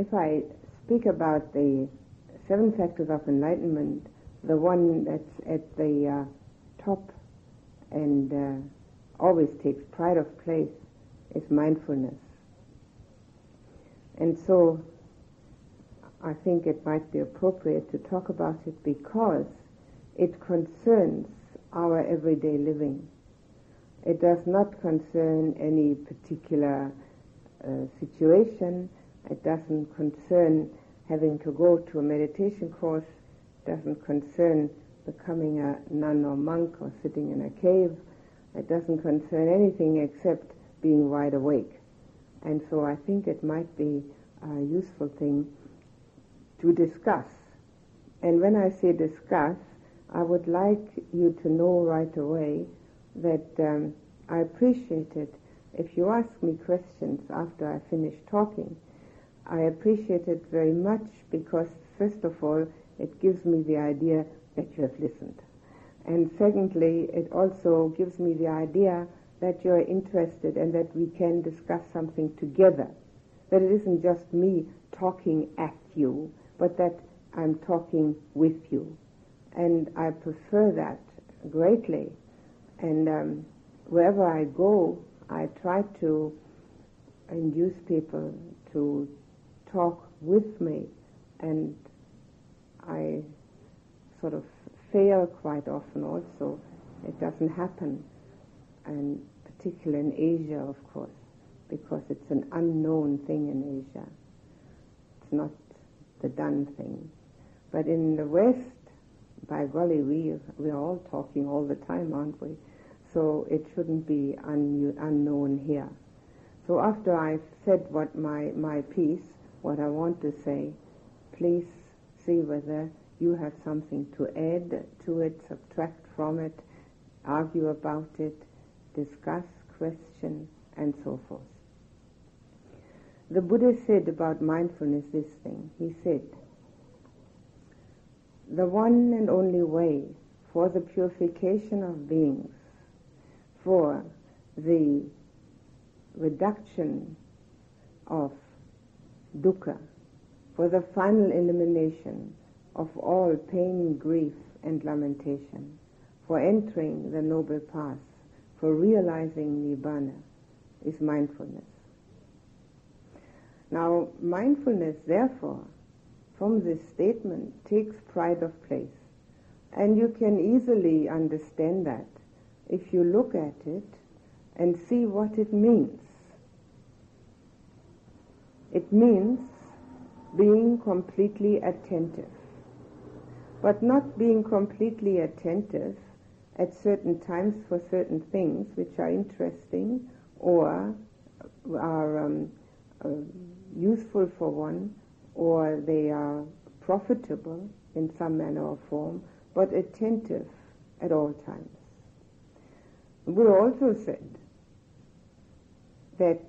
if I speak about the seven factors of enlightenment, the one that's at the top and always takes pride of place is mindfulness. And so I think it might be appropriate to talk about it because it concerns our everyday living. It does not concern any particular situation. It doesn't concern having to go to a meditation course. It doesn't concern becoming a nun or monk or sitting in a cave. It doesn't concern anything except being wide awake. And so I think it might be a useful thing to discuss. And when I say discuss, I would like you to know right away that I appreciate it if you ask me questions after I finish talking. I appreciate it very much because, first of all, it gives me the idea that you have listened. And secondly, it also gives me the idea that you're interested and that we can discuss something together, that it isn't just me talking at you, but that I'm talking with you. And I prefer that greatly. And wherever I go, I try to induce people to talk with me, and I sort of fail quite often also. It doesn't happen, and particularly in Asia, of course, because it's an unknown thing in Asia. It's not the done thing. But in the West, by golly, we're all talking all the time, aren't we? So it shouldn't be unknown here. So after I've said what my piece, what I want to say, please see whether you have something to add to it, subtract from it, argue about it, discuss, question, and so forth. The Buddha said about mindfulness this thing. He said, the one and only way for the purification of beings, for the reduction of dukkha, for the final elimination of all pain, grief, and lamentation, for entering the noble path, for realizing Nibbana, is mindfulness. Now, mindfulness, therefore, from this statement, takes pride of place. And you can easily understand that if you look at it and see what it means. It means being completely attentive, but not being completely attentive at certain times for certain things which are interesting or are useful for one, or they are profitable in some manner or form, but attentive at all times. We also said that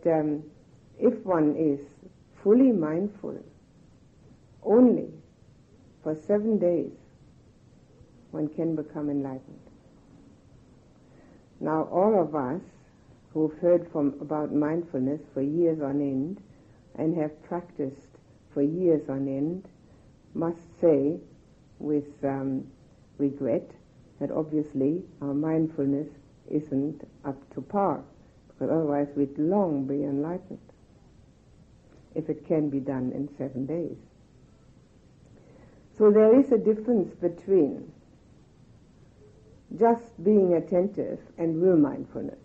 if one is fully mindful only for 7 days, one can become enlightened. Now, all of us who've heard about mindfulness for years on end and have practiced for years on end must say with regret that obviously our mindfulness isn't up to par, because otherwise we'd long be enlightened if it can be done in 7 days. So there is a difference between just being attentive and real mindfulness.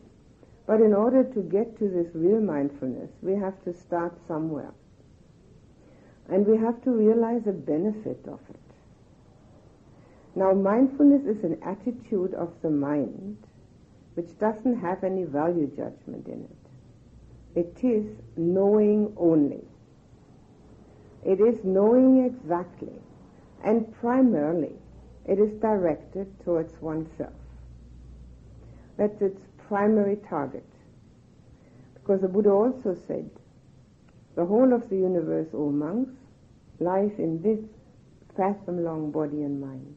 But in order to get to this real mindfulness, we have to start somewhere. And we have to realize the benefit of it. Now, mindfulness is an attitude of the mind which doesn't have any value judgment in it. It is knowing only. It is knowing exactly, and primarily it is directed towards oneself. That's its primary target. Because the Buddha also said, the whole of the universe, O monks, lies in this fathom-long body and mind.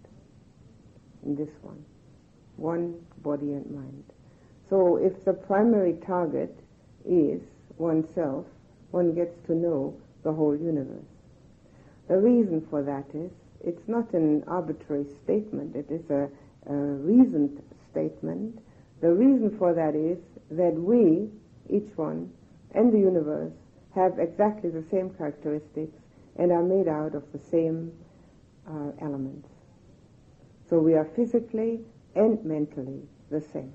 In this one. One body and mind. So if the primary target is oneself, one gets to know the whole universe. The reason for that is, it's not an arbitrary statement, it is a reasoned statement. The reason for that is that we, each one, and the universe have exactly the same characteristics and are made out of the same elements. So we are physically and mentally the same.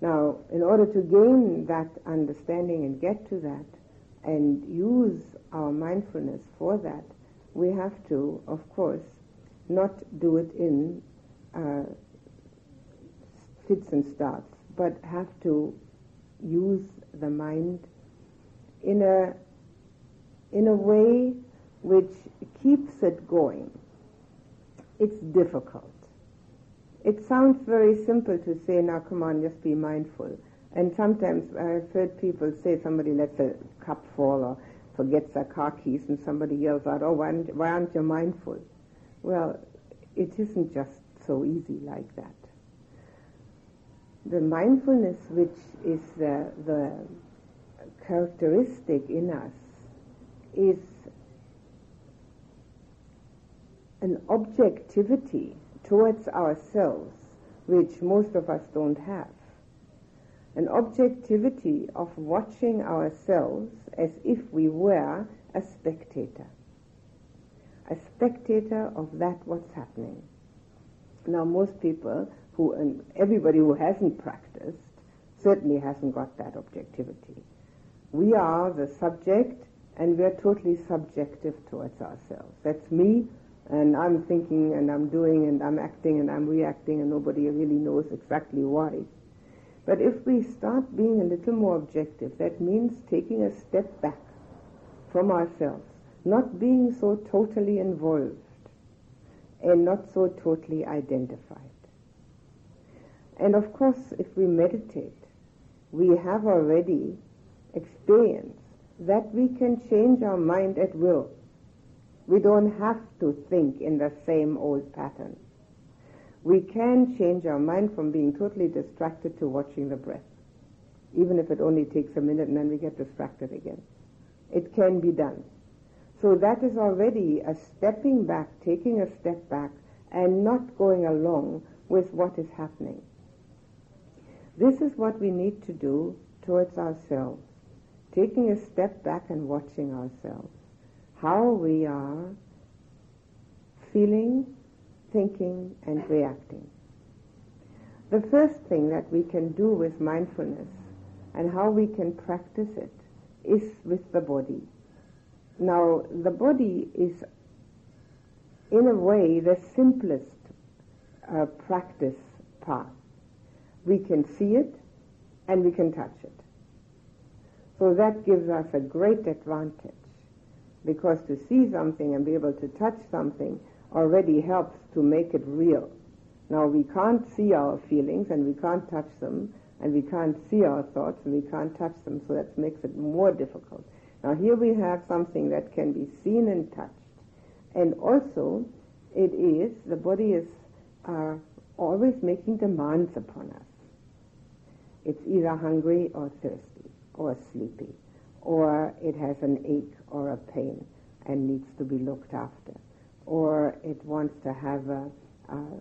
Now, in order to gain that understanding and get to that and use our mindfulness for that, we have to, of course, not do it in fits and starts, but have to use the mind in a way which keeps it going. It's difficult. It sounds very simple to say, now come on, just be mindful. And sometimes I've heard people say, somebody lets a cup fall or forgets their car keys and somebody yells out, oh, why aren't you mindful? Well, it isn't just so easy like that. The mindfulness, which is the characteristic in us, is an objectivity towards ourselves, which most of us don't have. An objectivity of watching ourselves as if we were a spectator of that what's happening. Now most people and everybody who hasn't practiced certainly hasn't got that objectivity. We are the subject and we are totally subjective towards ourselves. That's me, and I'm thinking and I'm doing and I'm acting and I'm reacting and nobody really knows exactly why. But if we start being a little more objective, that means taking a step back from ourselves, not being so totally involved and not so totally identified. And of course, if we meditate, we have already experienced that we can change our mind at will. We don't have to think in the same old pattern. We can change our mind from being totally distracted to watching the breath, even if it only takes a minute and then we get distracted again. It can be done. So that is already a stepping back, taking a step back, and not going along with what is happening. This is what we need to do towards ourselves, taking a step back and watching ourselves, how we are feeling, thinking, and reacting. The first thing that we can do with mindfulness and how we can practice it is with the body. Now, the body is, in a way, the simplest practice path. We can see it and we can touch it. So that gives us a great advantage, because to see something and be able to touch something already helps to make it real. Now we can't see our feelings and we can't touch them, and we can't see our thoughts and we can't touch them, so that makes it more difficult. Now here we have something that can be seen and touched. And also it is, the body is always making demands upon us. It's either hungry or thirsty or sleepy, or it has an ache or a pain and needs to be looked after, or it wants to have a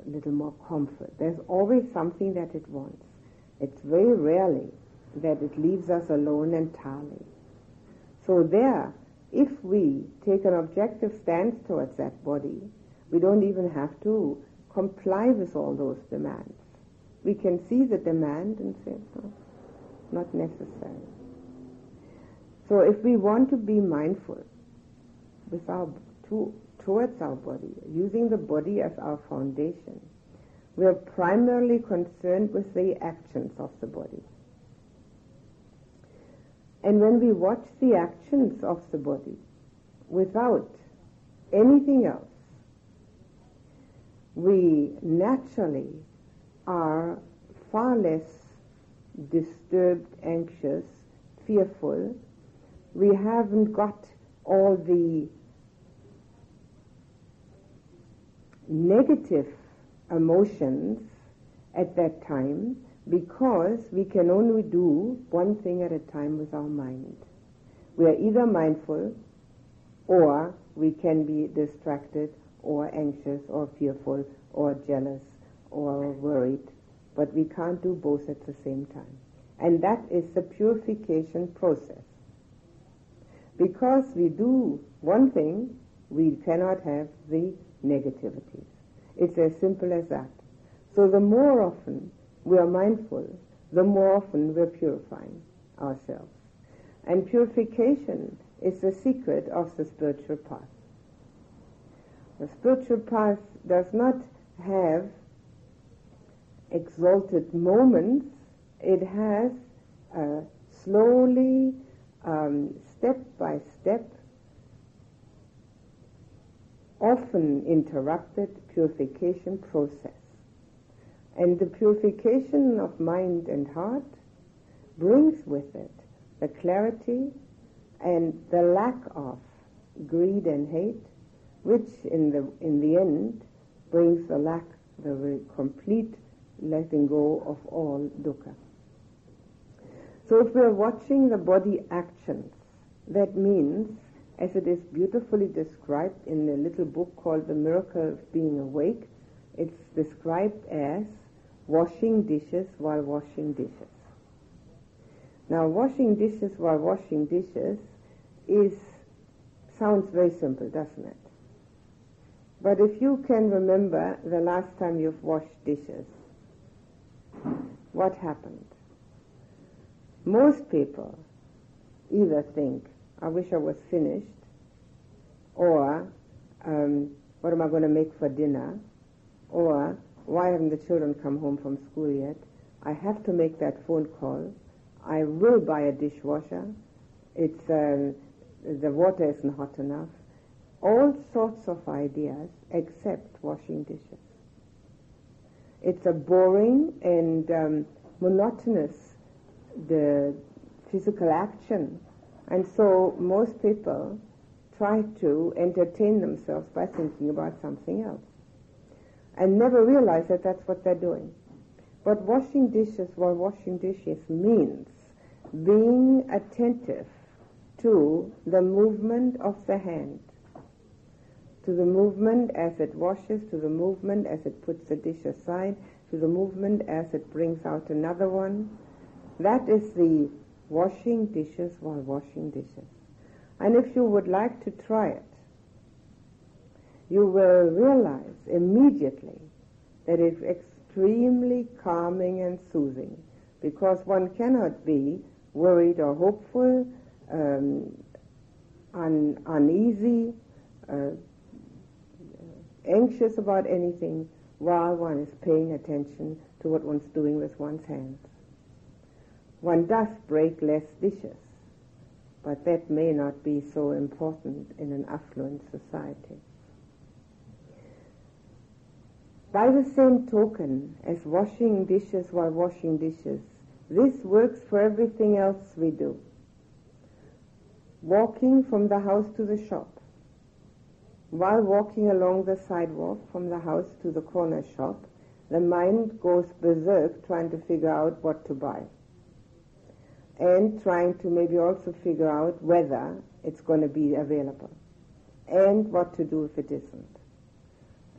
little more comfort. There's always something that it wants. It's very rarely that it leaves us alone entirely. So there, if we take an objective stance towards that body, we don't even have to comply with all those demands. We can see the demand and say, no, not necessary. So if we want to be mindful with towards our body, using the body as our foundation, we are primarily concerned with the actions of the body. And when we watch the actions of the body without anything else, we naturally are far less disturbed, anxious, fearful. We haven't got all the negative emotions at that time, because we can only do one thing at a time with our mind. We are either mindful or we can be distracted or anxious or fearful or jealous or worried, but we can't do both at the same time. And that is the purification process. Because we do one thing, we cannot have the negativities. It's as simple as that. So the more often we are mindful, the more often we're purifying ourselves. And purification is the secret of the spiritual path. The spiritual path does not have exalted moments. It has slowly, step by step, often interrupted purification process. And the purification of mind and heart brings with it the clarity and the lack of greed and hate, which in the end brings the complete letting go of all dukkha. So if we are watching the body actions, that means, as it is beautifully described in the little book called The Miracle of Being Awake, it's described as washing dishes while washing dishes. Now, washing dishes while washing dishes sounds very simple, doesn't it? But if you can remember the last time you've washed dishes, what happened? Most people either think, I wish I was finished, or what am I going to make for dinner, or why haven't the children come home from school yet? I have to make that phone call. I will buy a dishwasher. It's the water isn't hot enough. All sorts of ideas except washing dishes. It's a boring and monotonous physical action, and so most people try to entertain themselves by thinking about something else and never realize that that's what they're doing. But washing dishes while washing dishes means being attentive to the movement of the hand, to the movement as it washes, to the movement as it puts the dish aside, to the movement as it brings out another one. That is the washing dishes while washing dishes. And if you would like to try it, you will realize immediately that it's extremely calming and soothing, because one cannot be worried or hopeful, uneasy, anxious about anything while one is paying attention to what one's doing with one's hands. One does break less dishes, but that may not be so important in an affluent society. By the same token as washing dishes while washing dishes, this works for everything else we do. Walking from the house to the shop, while walking along the sidewalk from the house to the corner shop, the mind goes berserk trying to figure out what to buy, and trying to maybe also figure out whether it's going to be available, and what to do if it isn't,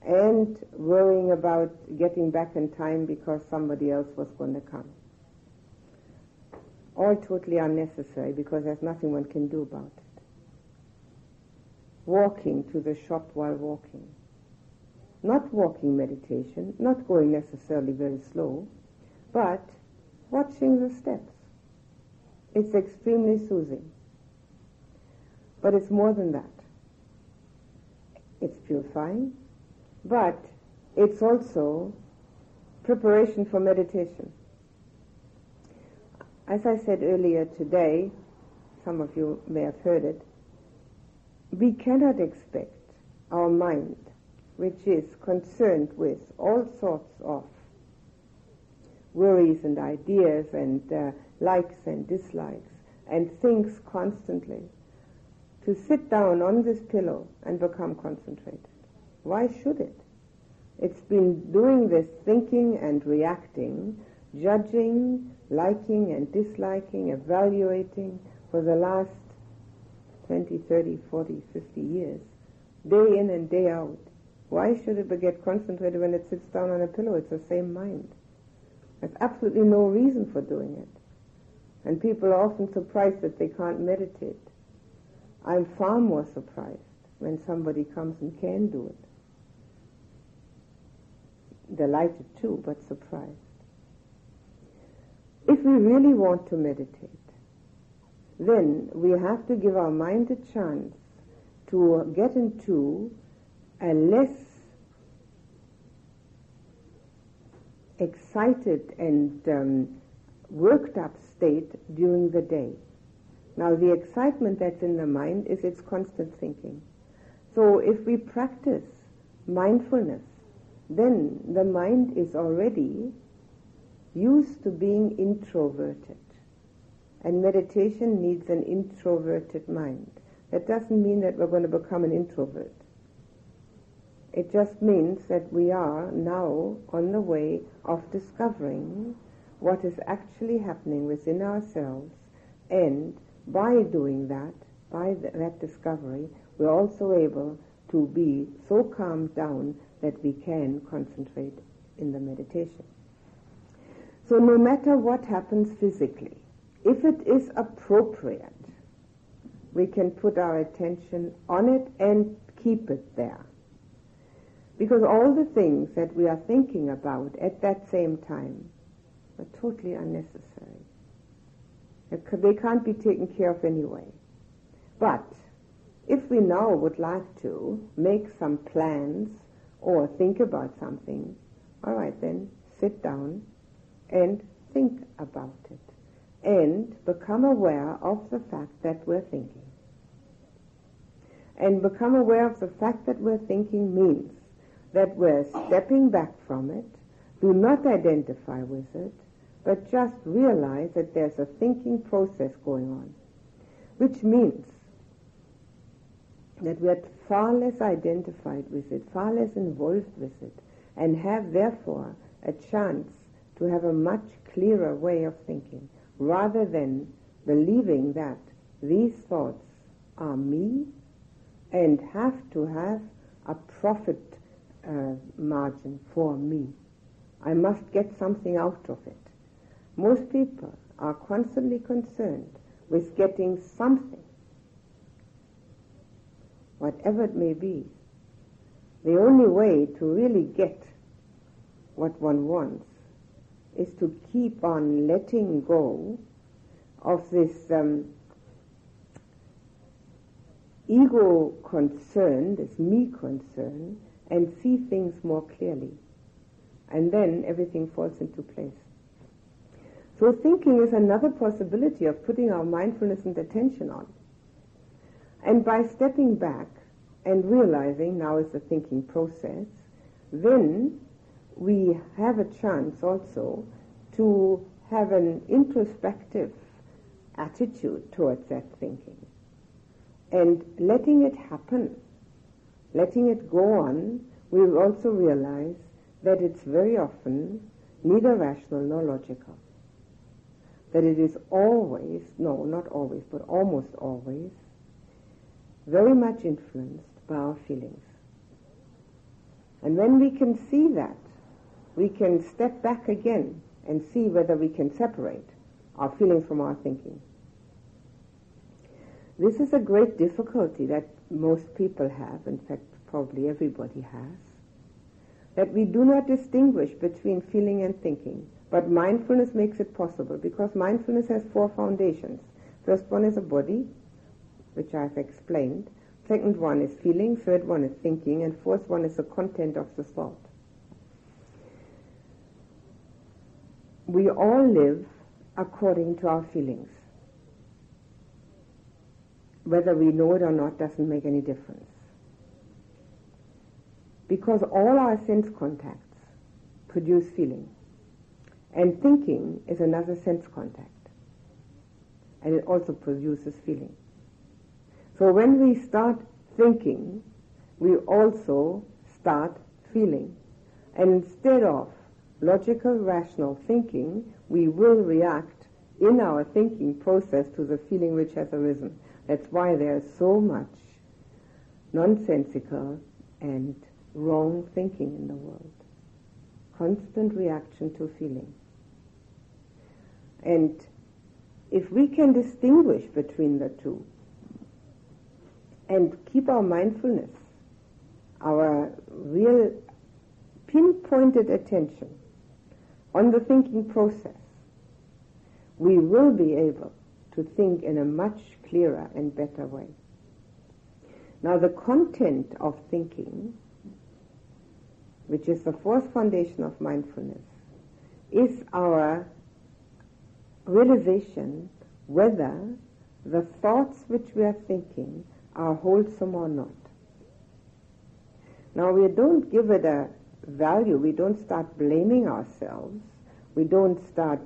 and worrying about getting back in time because somebody else was going to come. All totally unnecessary, because there's nothing one can do about it. Walking to the shop while walking. Not walking meditation, not going necessarily very slow, but watching the steps. It's extremely soothing. But it's more than that. It's purifying, but it's also preparation for meditation. As I said earlier today, some of you may have heard it, we cannot expect our mind, which is concerned with all sorts of worries and ideas and likes and dislikes and thinks constantly, to sit down on this pillow and become concentrated. Why should it? It's been doing this thinking and reacting, judging, liking and disliking, evaluating for the last 20, 30, 40, 50 years, day in and day out. Why should it get concentrated when it sits down on a pillow? It's the same mind. There's absolutely no reason for doing it. And people are often surprised that they can't meditate. I'm far more surprised when somebody comes and can do it. Delighted too, but surprised. If we really want to meditate, then we have to give our mind a chance to get into a less excited and worked up state during the day. Now the excitement that's in the mind is its constant thinking. So if we practice mindfulness, then the mind is already used to being introverted. And meditation needs an introverted mind. That doesn't mean that we're going to become an introvert. It just means that we are now on the way of discovering what is actually happening within ourselves, and by doing that, by that discovery, we're also able to be so calmed down that we can concentrate in the meditation. So no matter what happens physically, if it is appropriate, we can put our attention on it and keep it there. Because all the things that we are thinking about at that same time are totally unnecessary. They can't be taken care of anyway. But if we now would like to make some plans or think about something, all right then, sit down and think about it and become aware of the fact that we're thinking. And become aware of the fact that we're thinking means that we're stepping back from it, do not identify with it, but just realize that there's a thinking process going on, which means that we're far less identified with it, far less involved with it, and have therefore a chance to have a much clearer way of thinking, rather than believing that these thoughts are me and have to have a profit margin for me. I must get something out of it. Most people are constantly concerned with getting something, whatever it may be. The only way to really get what one wants is to keep on letting go of this ego concern, this me concern, and see things more clearly. And then everything falls into place. So thinking is another possibility of putting our mindfulness and attention on. And by stepping back and realizing now is the thinking process, then we have a chance also to have an introspective attitude towards that thinking. And letting it happen, letting it go on, we also realize that it's very often neither rational nor logical. That it is always, no, not always, but almost always, very much influenced by our feelings. And when we can see that, we can step back again and see whether we can separate our feelings from our thinking. This is a great difficulty that most people have, in fact probably everybody has, that we do not distinguish between feeling and thinking. But mindfulness makes it possible, because mindfulness has four foundations. First one is a body, which I've explained. Second one is feeling, third one is thinking, and fourth one is the content of the thought. We all live according to our feelings. Whether we know it or not doesn't make any difference. Because all our sense contacts produce feeling. And thinking is another sense contact. And it also produces feeling. So when we start thinking, we also start feeling. And instead of logical, rational thinking, we will react in our thinking process to the feeling which has arisen. That's why there's so much nonsensical and wrong thinking in the world. Constant reaction to feeling. And if we can distinguish between the two and keep our mindfulness, our real pinpointed attention on the thinking process, we will be able to think in a much clearer and better way. Now, the content of thinking, which is the fourth foundation of mindfulness, is our realization whether the thoughts which we are thinking are wholesome or not. Now, we don't give it a value. We don't start blaming ourselves. We don't start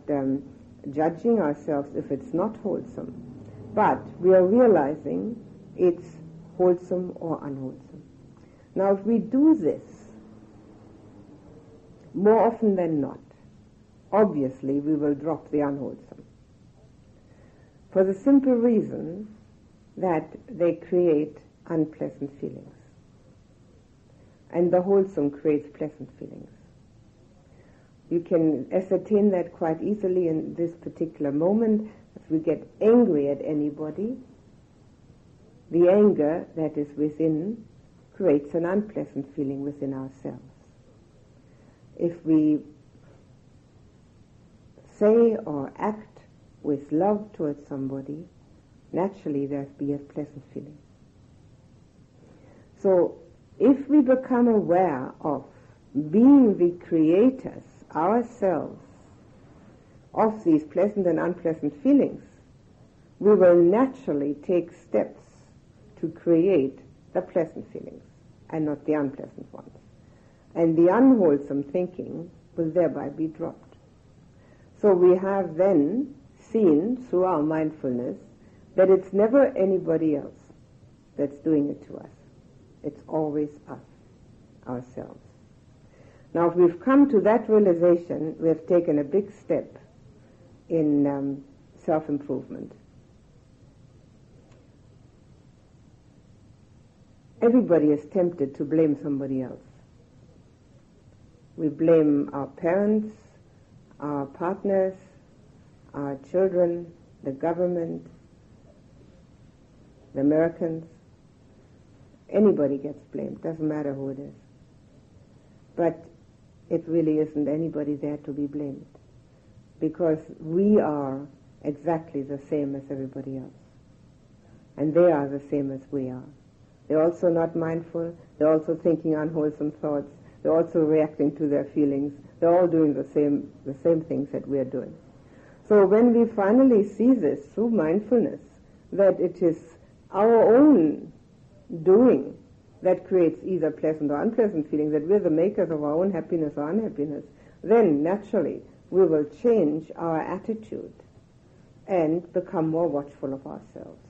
judging ourselves if it's not wholesome. But we are realizing it's wholesome or unwholesome. Now, if we do this more often than not, obviously we will drop the unwholesome, for the simple reason that they create unpleasant feelings. And the wholesome creates pleasant feelings. You can ascertain that quite easily in this particular moment. If we get angry at anybody, the anger that is within creates an unpleasant feeling within ourselves. If we say or act with love towards somebody, naturally there'll be a pleasant feeling. So if we become aware of being the creators ourselves of these pleasant and unpleasant feelings, we will naturally take steps to create the pleasant feelings and not the unpleasant ones. And the unwholesome thinking will thereby be dropped. So we have then seen through our mindfulness that it's never anybody else that's doing it to us. It's always us, ourselves. Now, if we've come to that realization, we've taken a big step in self-improvement. Everybody is tempted to blame somebody else. We blame our parents, our partners, our children, the government, the Americans. Anybody gets blamed, doesn't matter who it is. But it really isn't anybody there to be blamed, because we are exactly the same as everybody else. And they are the same as we are. They're also not mindful. They're also thinking unwholesome thoughts. They're also reacting to their feelings. They're all doing the same things that we are doing. So when we finally see this through mindfulness, that it is our own doing that creates either pleasant or unpleasant feelings, that we're the makers of our own happiness or unhappiness, then naturally we will change our attitude and become more watchful of ourselves.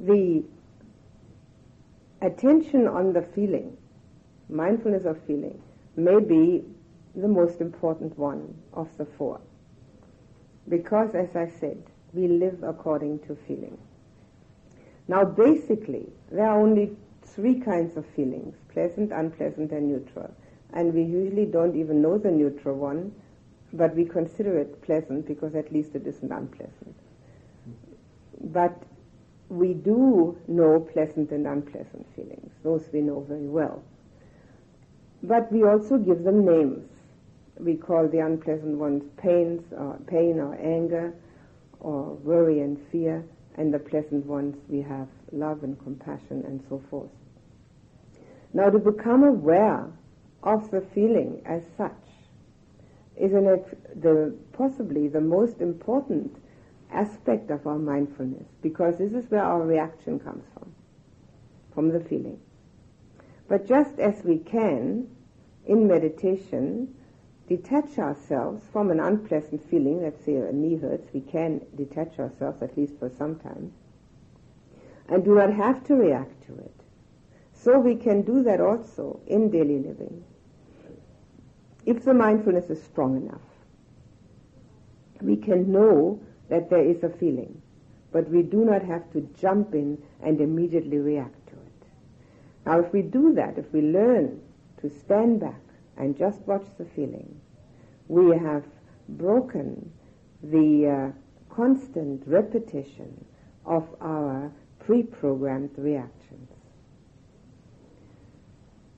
The attention on the feeling, mindfulness of feeling, may be the most important one of the four, because, as I said, we live according to feeling. Now, basically, there are only three kinds of feelings: pleasant, unpleasant, and neutral. And we usually don't even know the neutral one, but we consider it pleasant because at least it isn't unpleasant. But we do know pleasant and unpleasant feelings. Those we know very well. But we also give them names. We call the unpleasant ones pain or anger or worry and fear. And the pleasant ones we have love and compassion and so forth. Now, to become aware of the feeling as such is possibly the most important aspect of our mindfulness, because this is where our reaction comes from the feeling. But just as we can, in meditation, detach ourselves from an unpleasant feeling, let's say a knee hurts, we can detach ourselves at least for some time, and do not have to react to it. So we can do that also in daily living, if the mindfulness is strong enough. We can know that there is a feeling, but we do not have to jump in and immediately react to it. Now, if we do that, if we learn to stand back and just watch the feeling, we have broken the constant repetition of our pre-programmed reactions.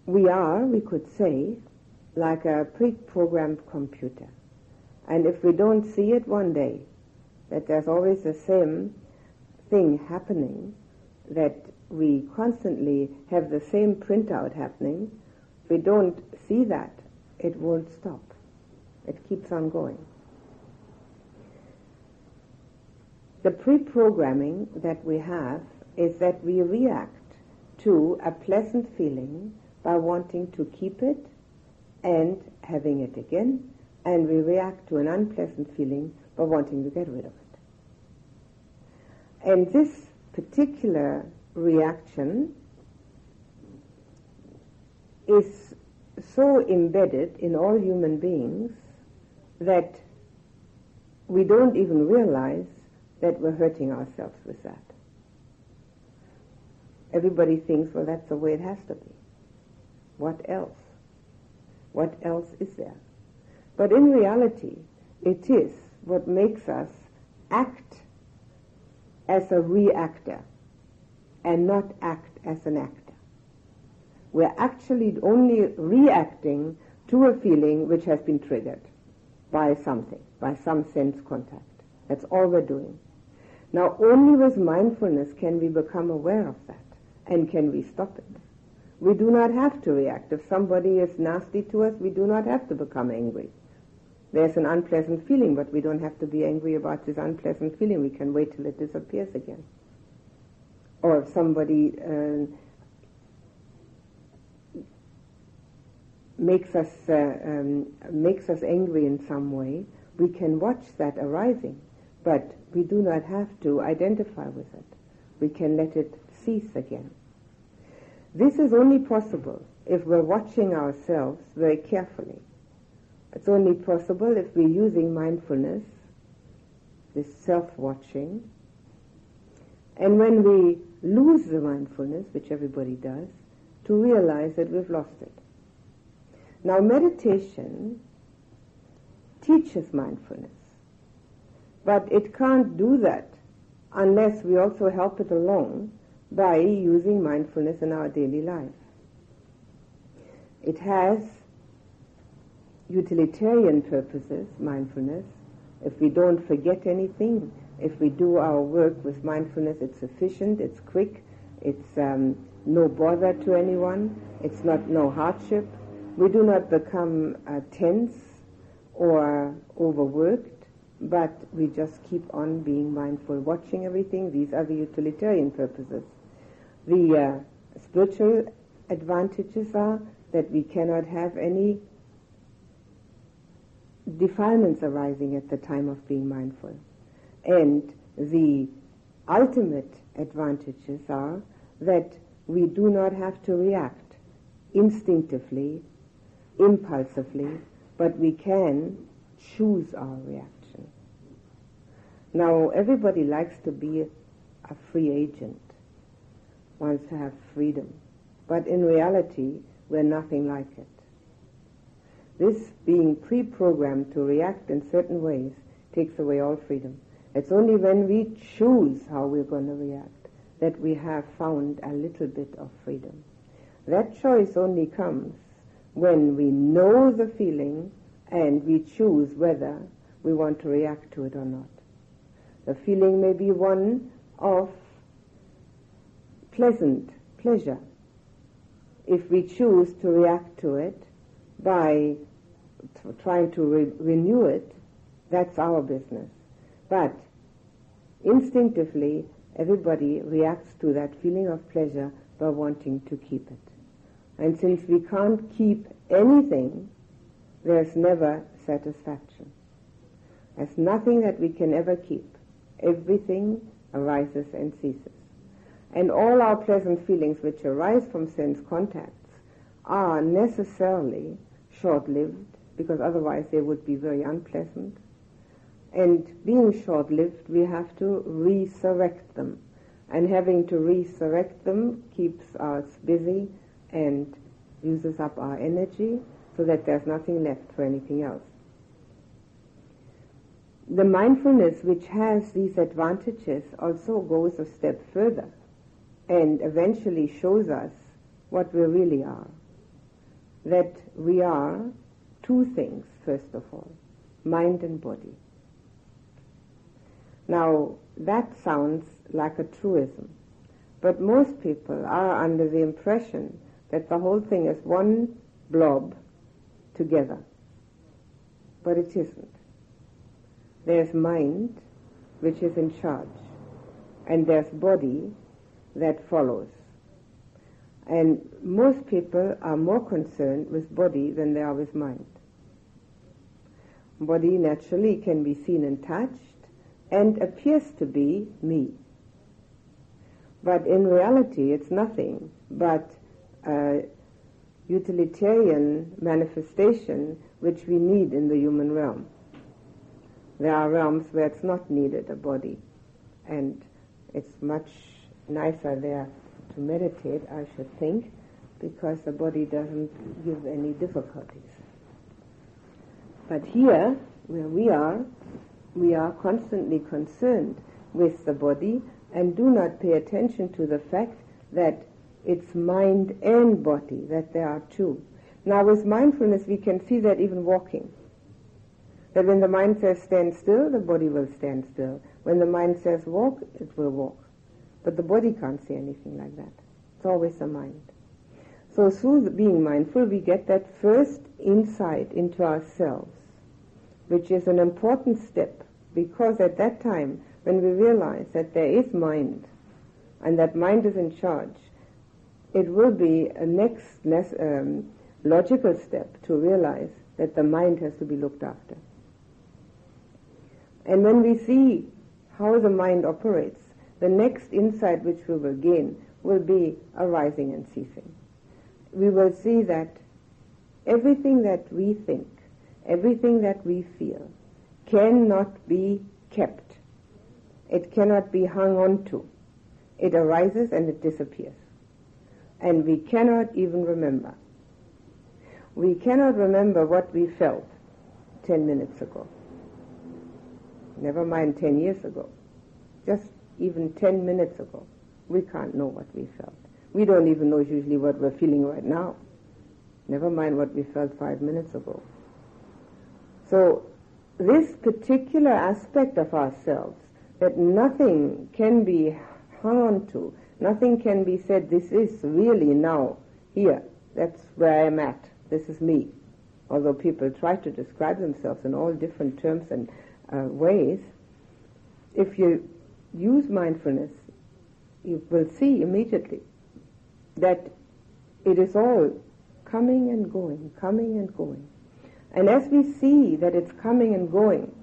We are, we could say, like a pre-programmed computer. And if we don't see it one day, that there's always the same thing happening, that we constantly have the same printout happening, if we don't see that, it won't stop. It keeps on going. The pre-programming that we have is that we react to a pleasant feeling by wanting to keep it and having it again, and we react to an unpleasant feeling by wanting to get rid of it. And this particular reaction is so embedded in all human beings that we don't even realize that we're hurting ourselves with that. Everybody thinks, well, that's the way it has to be. What else? What else is there? But in reality, it is what makes us act as a reactor and not act as an actor. We're actually only reacting to a feeling which has been triggered by something, by some sense contact. That's all we're doing. Now, only with mindfulness can we become aware of that, and can we stop it. We do not have to react. If somebody is nasty to us, we do not have to become angry. There's an unpleasant feeling, but we don't have to be angry about this unpleasant feeling. We can wait till it disappears again. Or if somebody makes us angry in some way, we can watch that arising, but we do not have to identify with it. We can let it cease again. This is only possible if we're watching ourselves very carefully. It's only possible if we're using mindfulness, this self-watching. And when we lose the mindfulness, which everybody does, to realize that we've lost it. Now, meditation teaches mindfulness. But it can't do that unless we also help it along by using mindfulness in our daily life. It has utilitarian purposes, mindfulness. If we don't forget anything, if we do our work with mindfulness, it's efficient, it's quick, it's no bother to anyone, it's not no hardship. We do not become tense or overworked, but we just keep on being mindful, watching everything. These are the utilitarian purposes. The spiritual advantages are that we cannot have any defilements arising at the time of being mindful. And the ultimate advantages are that we do not have to react instinctively, impulsively, but we can choose our reaction. Now, everybody likes to be a free agent, wants to have freedom, but in reality, we're nothing like it. This being pre-programmed to react in certain ways takes away all freedom. It's only when we choose how we're going to react that we have found a little bit of freedom. That choice only comes when we know the feeling and we choose whether we want to react to it or not. The feeling may be one of pleasure. If we choose to react to it by trying to renew it, that's our business. But instinctively, everybody reacts to that feeling of pleasure by wanting to keep it. And since we can't keep anything, there's never satisfaction. There's nothing that we can ever keep. Everything arises and ceases. And all our pleasant feelings which arise from sense contacts are necessarily short-lived, because otherwise they would be very unpleasant. and being short-lived, we have to resurrect them. And having to resurrect them keeps us busy and uses up our energy so that there's nothing left for anything else. The mindfulness, which has these advantages, also goes a step further and eventually shows us what we really are. That we are two things, first of all, mind and body. Now, that sounds like a truism, but most people are under the impression that the whole thing is one blob together, but it isn't. There's mind, which is in charge, and there's body that follows. And most people are more concerned with body than they are with mind. Body naturally can be seen and touched and appears to be me. But in reality, it's nothing but a utilitarian manifestation which we need in the human realm. There are realms where it's not needed, a body, and it's much nicer there to meditate, I should think, because the body doesn't give any difficulties. But here, where we are constantly concerned with the body and do not pay attention to the fact that it's mind and body, that there are two. Now, with mindfulness, we can see that even walking. That when the mind says stand still, the body will stand still. When the mind says walk, it will walk. But the body can't say anything like that. It's always the mind. So through being mindful, we get that first insight into ourselves, which is an important step, because at that time, when we realize that there is mind, and that mind is in charge, it will be a next logical step to realize that the mind has to be looked after. And when we see how the mind operates, the next insight which we will gain will be arising and ceasing. We will see that everything that we think, everything that we feel, cannot be kept. It cannot be hung on to. It arises and it disappears. And we cannot even remember. We cannot remember what we felt 10 minutes ago. Never mind 10 years ago. Just even 10 minutes ago. We can't know what we felt. We don't even know usually what we're feeling right now. Never mind what we felt 5 minutes ago. So this particular aspect of ourselves, that nothing can be hung on to, nothing can be said, this is really now, here, that's where I am at, this is me. Although people try to describe themselves in all different terms and ways, if you use mindfulness, you will see immediately that it is all coming and going, coming and going. And as we see that it's coming and going,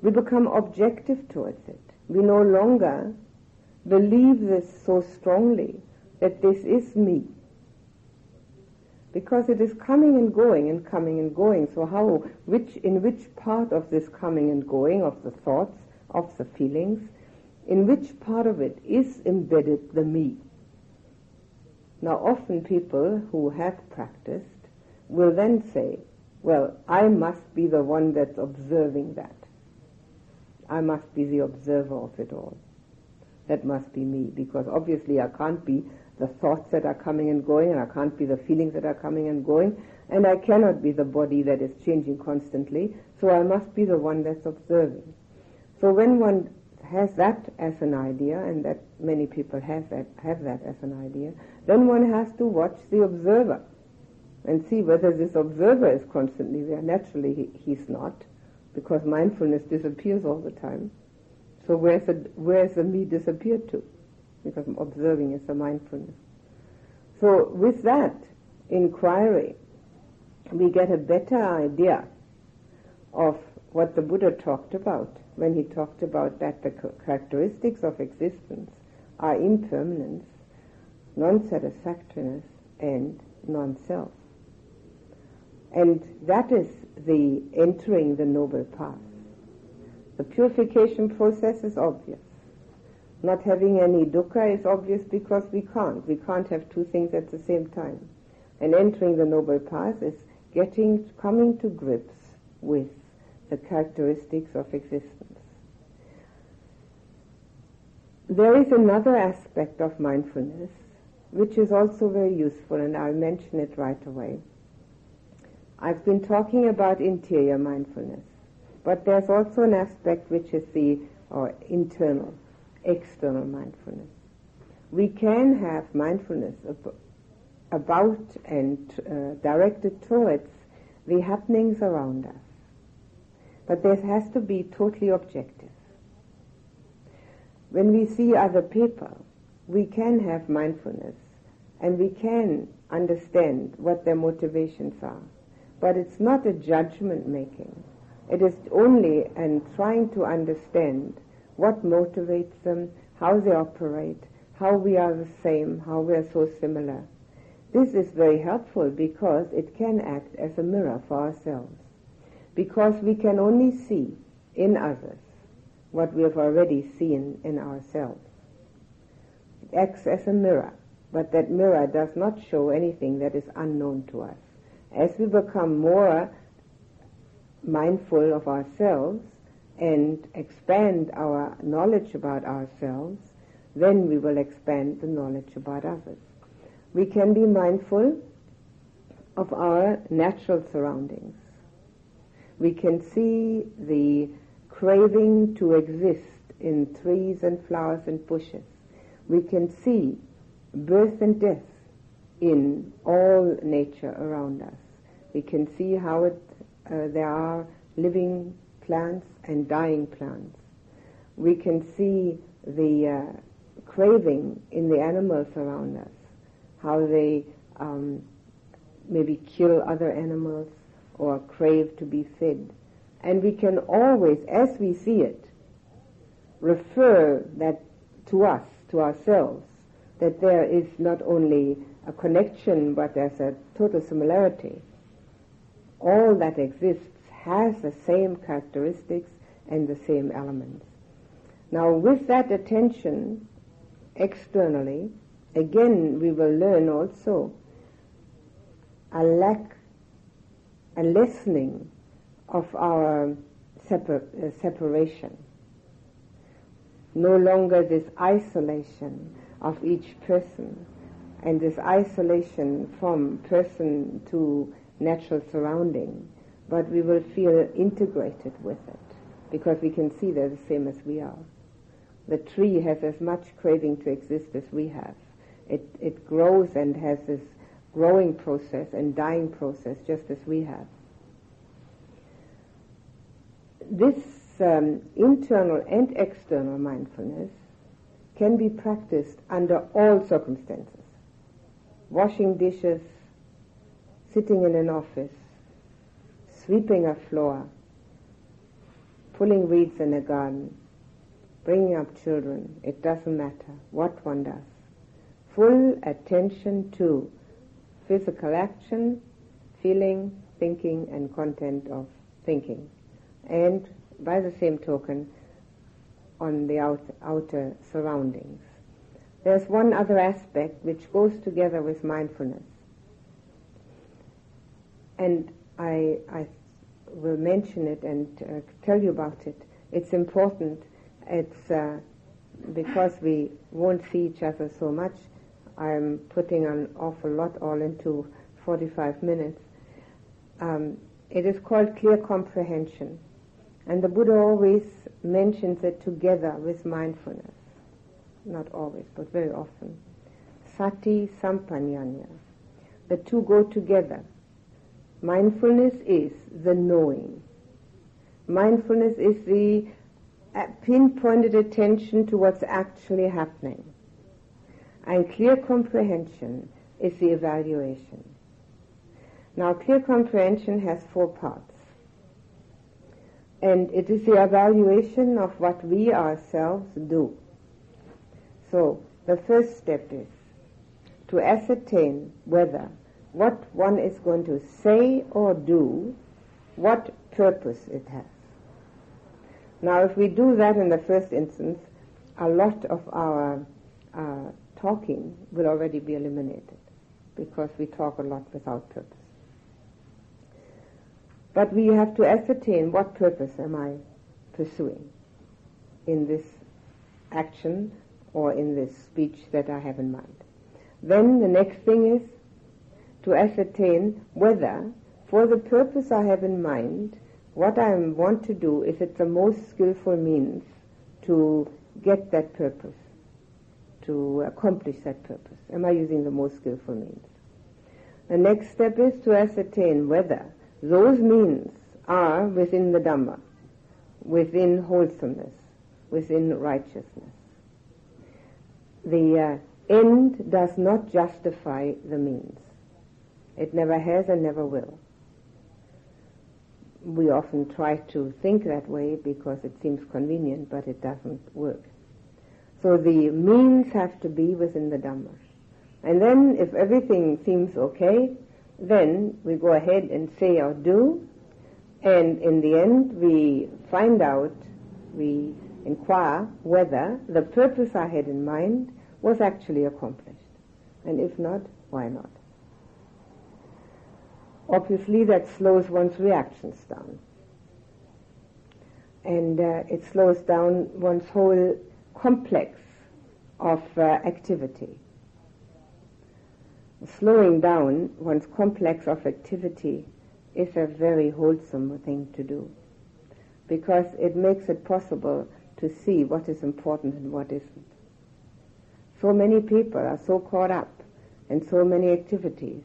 we become objective towards it. We no longer believe this so strongly that this is me. Because it is coming and going and coming and going. So in which part of this coming and going, of the thoughts, of the feelings, in which part of it is embedded the me? Now often people who have practiced will then say, well, I must be the one that's observing that. I must be the observer of it all. That must be me, because obviously I can't be the thoughts that are coming and going, and I can't be the feelings that are coming and going, and I cannot be the body that is changing constantly, so I must be the one that's observing. So when one has that as an idea, and that many people have that as an idea, then one has to watch the observer and see whether this observer is constantly there. Naturally, he's not, because mindfulness disappears all the time. So where's the me disappeared to? Because observing is the mindfulness. So with that inquiry, we get a better idea of what the Buddha talked about when he talked about that the characteristics of existence are impermanence, non-satisfactoriness, and non-self. And that is the entering the noble path. The purification process is obvious. Not having any dukkha is obvious because we can't have two things at the same time. And entering the Noble Path is coming to grips with the characteristics of existence. There is another aspect of mindfulness which is also very useful, and I'll mention it right away. I've been talking about interior mindfulness, but there's also an aspect which is external mindfulness. We can have mindfulness about and directed towards the happenings around us, but this has to be totally objective. When we see other people, we can have mindfulness and we can understand what their motivations are, but it's not a judgment making. It is only in trying to understand what motivates them, how they operate, how we are the same, how we are so similar. This is very helpful because it can act as a mirror for ourselves, because we can only see in others what we have already seen in ourselves. It acts as a mirror, but that mirror does not show anything that is unknown to us. As we become more mindful of ourselves and expand our knowledge about ourselves, then we will expand the knowledge about others. We can be mindful of our natural surroundings. We can see the craving to exist in trees and flowers and bushes. We can see birth and death in all nature around us. We can see how there are living plants and dying plants. We can see the craving in the animals around us, how they maybe kill other animals or crave to be fed. And we can always, as we see it, refer that to ourselves, that there is not only a connection but there's a total similarity. All that exists has the same characteristics and the same elements. Now, with that attention externally, again we will learn also a lessening of our separation. No longer this isolation of each person and this isolation from person to natural surrounding, but we will feel integrated with it because we can see they're the same as we are. The tree has as much craving to exist as we have. It grows and has this growing process and dying process just as we have. This internal and external mindfulness can be practiced under all circumstances. Washing dishes, sitting in an office, sweeping a floor, pulling weeds in a garden, bringing up children, it doesn't matter what one does. Full attention to physical action, feeling, thinking, and content of thinking. And by the same token, on the outer surroundings. There's one other aspect which goes together with mindfulness. And I will mention it and tell you about it. It's important. It's because we won't see each other so much. I'm putting an awful lot all into 45 minutes. It is called clear comprehension. And the Buddha always mentions it together with mindfulness. Not always, but very often. Sati sampajañña. The two go together. Mindfulness is the knowing. Mindfulness is the pinpointed attention to what's actually happening. And clear comprehension is the evaluation. Now, clear comprehension has four parts. And it is the evaluation of what we ourselves do. So, the first step is to ascertain whether what one is going to say or do, what purpose it has. Now, if we do that in the first instance, a lot of our talking will already be eliminated, because we talk a lot without purpose. But we have to ascertain what purpose am I pursuing in this action or in this speech that I have in mind. Then the next thing is to ascertain whether, for the purpose I have in mind, what I want to do, if it's the most skillful means to get that purpose, to accomplish that purpose. Am I using the most skillful means? The next step is to ascertain whether those means are within the Dhamma, within wholesomeness, within righteousness. The end does not justify the means. It never has and never will. We often try to think that way because it seems convenient, but it doesn't work. So the means have to be within the Dhamma. And then if everything seems okay, then we go ahead and say or do, and in the end we find out, we inquire whether the purpose I had in mind was actually accomplished. And if not, why not? Obviously that slows one's reactions down. And it slows down one's whole complex of activity. Slowing down one's complex of activity is a very wholesome thing to do, because it makes it possible to see what is important and what isn't. So many people are so caught up in so many activities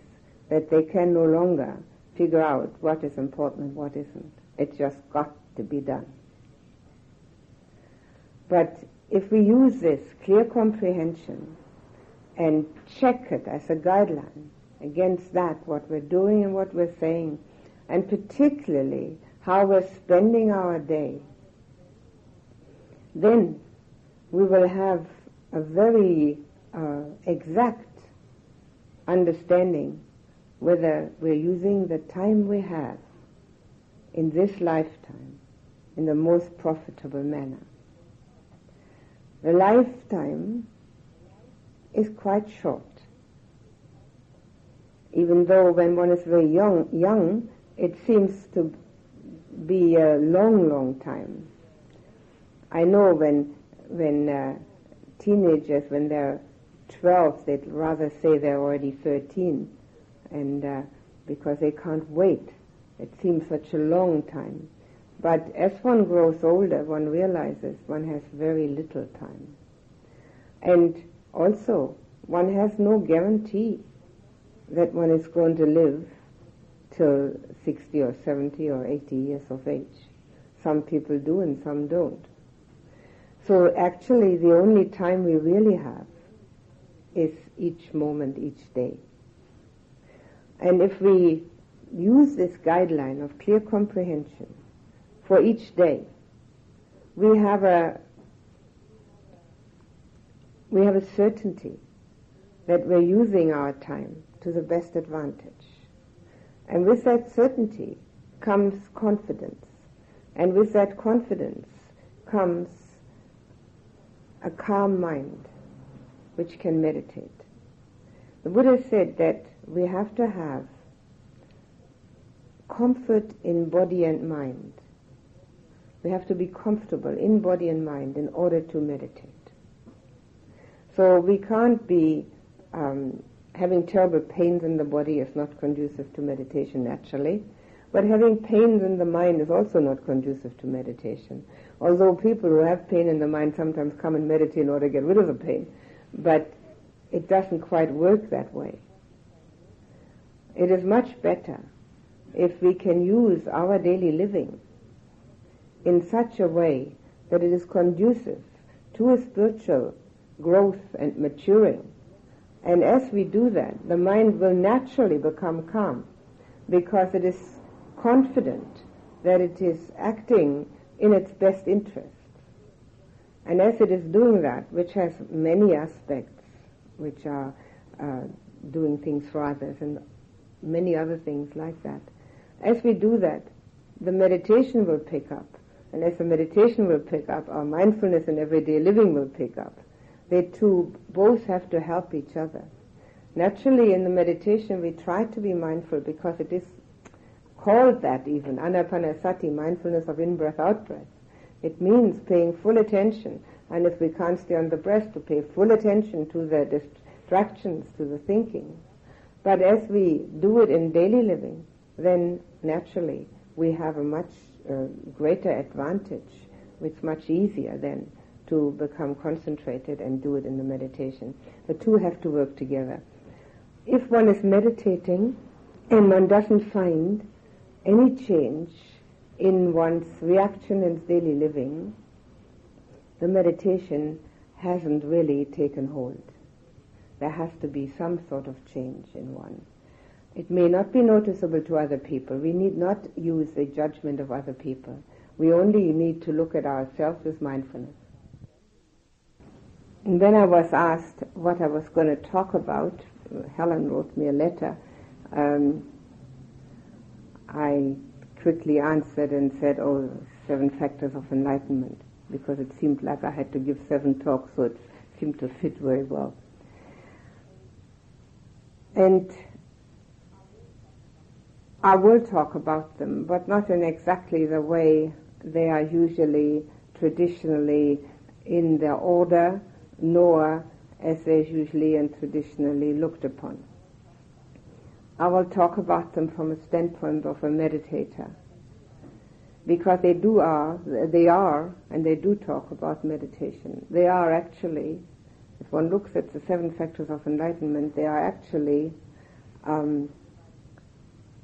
that they can no longer figure out what is important and what isn't. It's just got to be done. But if we use this clear comprehension and check it as a guideline against that, what we're doing and what we're saying, and particularly how we're spending our day, then we will have a very exact understanding whether we're using the time we have in this lifetime in the most profitable manner. The lifetime is quite short. Even though when one is very young, it seems to be a long, long time. I know when teenagers, when they're 12, they'd rather say they're already 13, and because they can't wait. It seems such a long time. But as one grows older, one realizes one has very little time. And also, one has no guarantee that one is going to live till 60 or 70 or 80 years of age. Some people do and some don't. So actually, the only time we really have is each moment, each day. And if we use this guideline of clear comprehension for each day, we have a certainty that we're using our time to the best advantage. And with that certainty comes confidence. And with that confidence comes a calm mind which can meditate. The Buddha said that we have to have comfort in body and mind. We have to be comfortable in body and mind in order to meditate. So we can't be having terrible pains in the body is not conducive to meditation naturally, but having pains in the mind is also not conducive to meditation. Although people who have pain in the mind sometimes come and meditate in order to get rid of the pain, but it doesn't quite work that way. It is much better if we can use our daily living in such a way that it is conducive to a spiritual growth and maturing. And as we do that, the mind will naturally become calm, because it is confident that it is acting in its best interest. And as it is doing that, which has many aspects, which are doing things for others and many other things like that, as we do that, the meditation will pick up And as the meditation will pick up, our mindfulness and everyday living will pick up. They too both have to help each other. Naturally, in the meditation, we try to be mindful because it is called that even, anapanasati, mindfulness of in-breath, out-breath. It means paying full attention, and if we can't stay on the breath, to pay full attention to the distractions, to the thinking. But as we do it in daily living, then naturally we have a much greater advantage. It's much easier then to become concentrated and do it in the meditation. The two have to work together. If one is meditating and one doesn't find any change in one's reaction in daily living, the meditation hasn't really taken hold. There has to be some sort of change in one. It may not be noticeable to other people. We need not use the judgment of other people. We only need to look at ourselves with mindfulness. And when I was asked what I was going to talk about, Helen wrote me a letter. I quickly answered and said, oh, 7 factors of enlightenment, because it seemed like I had to give 7 talks, so it seemed to fit very well. And I will talk about them, but not in exactly the way they are usually traditionally in their order, nor as they are usually and traditionally looked upon. I will talk about them from a standpoint of a meditator, because they do talk about meditation. They are actually, if one looks at the 7 factors of enlightenment, they are actually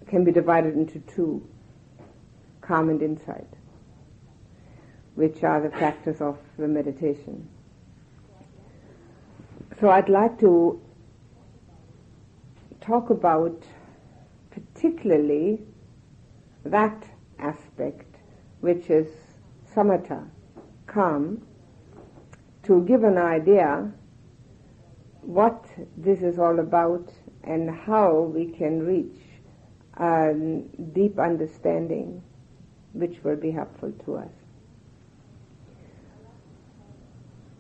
can be divided into 2, calm and insight, which are the factors of the meditation. So I'd like to talk about particularly that aspect, which is samatha, calm, to give an idea what this is all about and how we can reach deep understanding, which will be helpful to us.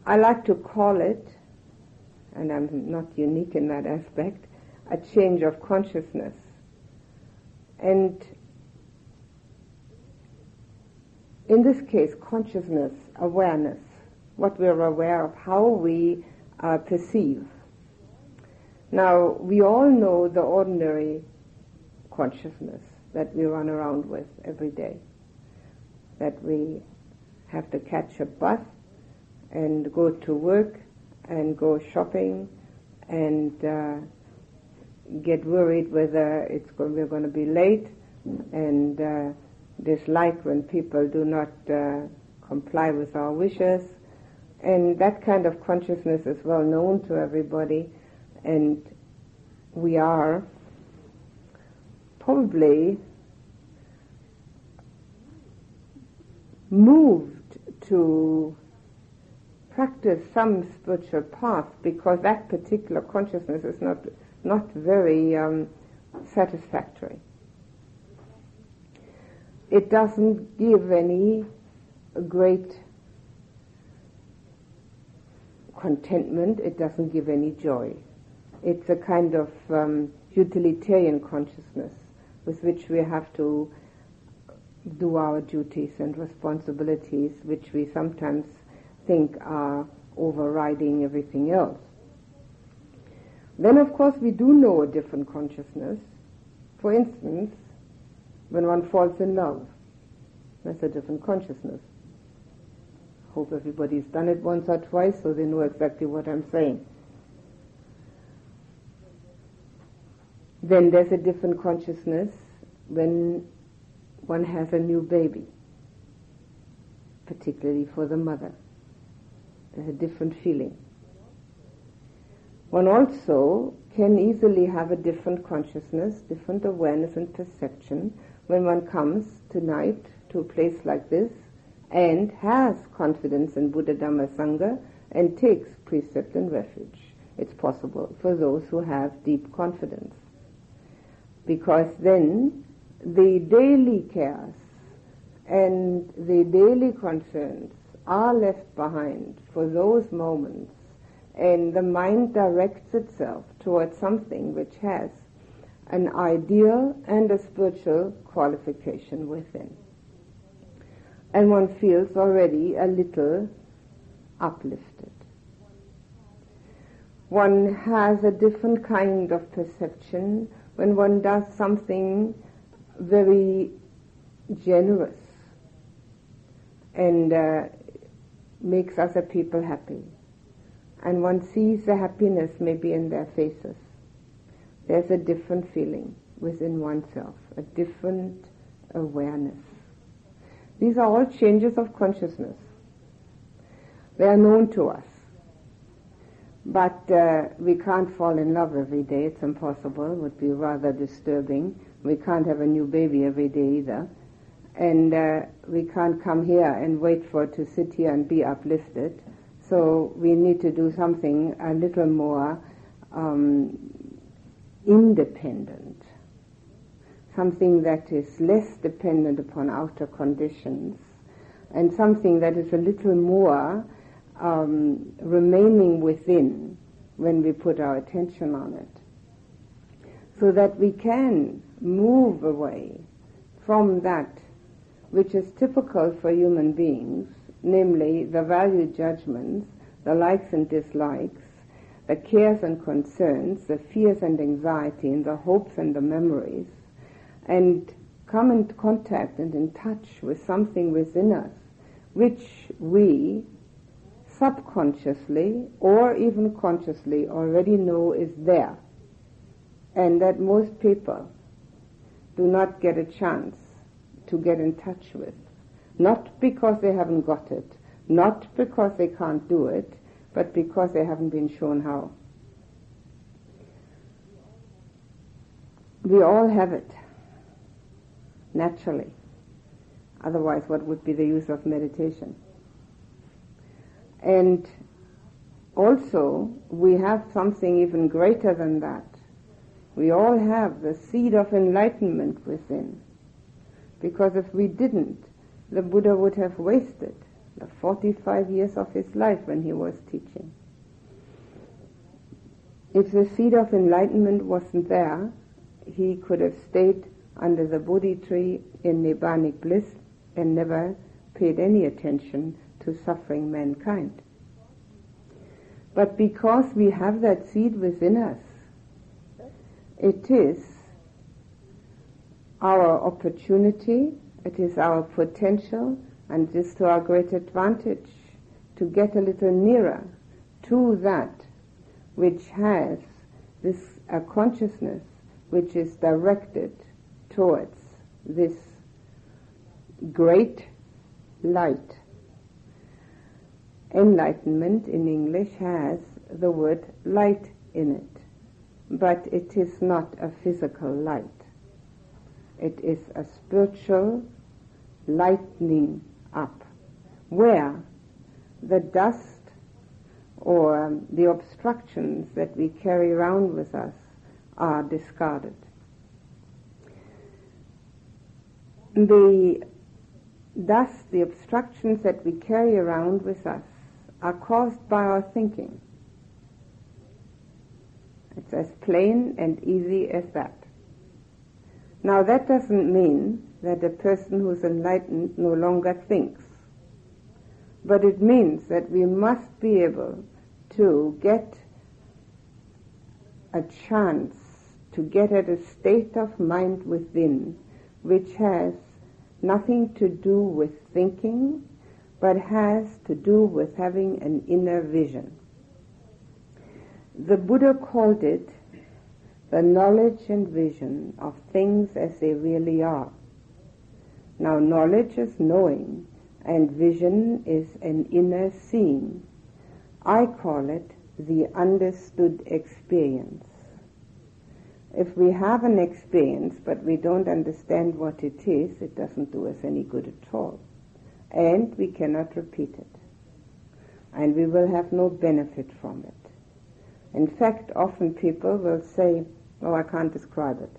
I like to call it, and I'm not unique in that aspect, a change of consciousness. And in this case, consciousness, awareness, what we are aware of, how we perceive. Now, we all know the ordinary consciousness that we run around with every day, that we have to catch a bus and go to work and go shopping and get worried whether we're going to be late, and dislike when people do not comply with our wishes. And that kind of consciousness is well known to everybody, and we are probably moved to practice some spiritual path because that particular consciousness is not very satisfactory. It doesn't give any great contentment, it doesn't give any joy. It's a kind of utilitarian consciousness with which we have to do our duties and responsibilities, which we sometimes think are overriding everything else. Then, of course, we do know a different consciousness. For instance, when one falls in love, that's a different consciousness. Hope everybody's done it once or twice, so they know exactly what I'm saying. Then there's a different consciousness when one has a new baby, particularly for the mother. There's a different feeling. One also can easily have a different consciousness, different awareness and perception when one comes tonight to a place like this and has confidence in Buddha, Dhamma, Sangha and takes precept and refuge. It's possible for those who have deep confidence, because then the daily cares and the daily concerns are left behind for those moments, and the mind directs itself towards something which has an ideal and a spiritual qualification within. And one feels already a little uplifted. One has a different kind of perception when one does something very generous and makes other people happy. And one sees the happiness maybe in their faces. There's a different feeling within oneself, a different awareness. These are all changes of consciousness. They are known to us. But we can't fall in love every day. It's impossible. It would be rather disturbing. We can't have a new baby every day either. And we can't come here and wait for it to sit here and be uplifted. So we need to do something a little more independent, something that is less dependent upon outer conditions, and something that is a little more remaining within when we put our attention on it, so that we can move away from that which is typical for human beings, namely the value judgments, the likes and dislikes, the cares and concerns, the fears and anxiety, and the hopes and the memories, and come in contact and in touch with something within us, which we subconsciously or even consciously already know is there, and that most people do not get a chance to get in touch with. Not because they haven't got it, not because they can't do it, but because they haven't been shown how. We all have it, naturally. Otherwise, what would be the use of meditation? And also, we have something even greater than that. We all have the seed of enlightenment within. Because if we didn't, the Buddha would have wasted the 45 years of his life when he was teaching. If the seed of enlightenment wasn't there, he could have stayed under the Bodhi tree in Nibbanic bliss and never paid any attention to suffering mankind. But because we have that seed within us, it is our opportunity, it is our potential, and it is to our great advantage to get a little nearer to that which has this consciousness which is directed towards this great light. Enlightenment in English has the word light in it, but it is not a physical light. It is a spiritual lightening up, where the dust or the obstructions that we carry around with us are discarded. The dust, the obstructions that we carry around with us are caused by our thinking. It's as plain and easy as that. Now that doesn't mean that a person who's enlightened no longer thinks. But it means that we must be able to get a chance to get at a state of mind within which has nothing to do with thinking, but has to do with having an inner vision. The Buddha called it the knowledge and vision of things as they really are. Now, knowledge is knowing, and vision is an inner seeing. I call it the understood experience. If we have an experience but we don't understand what it is, it doesn't do us any good at all. And we cannot repeat it. And we will have no benefit from it. In fact, often people will say, "Oh, I can't describe it."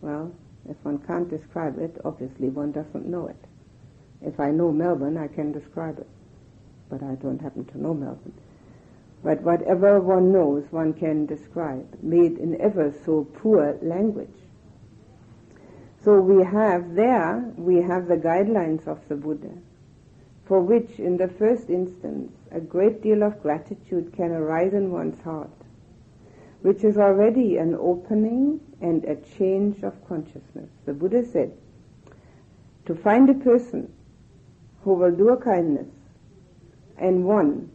Well, If one can't describe it, obviously one doesn't know it. If I know Melbourne, I can describe it, but I don't happen to know Melbourne. But whatever one knows, one can describe, made in ever so poor language. So we have the guidelines of the Buddha, for which in the first instance a great deal of gratitude can arise in one's heart, which is already an opening and a change of consciousness. The Buddha said, to find a person who will do a kindness and one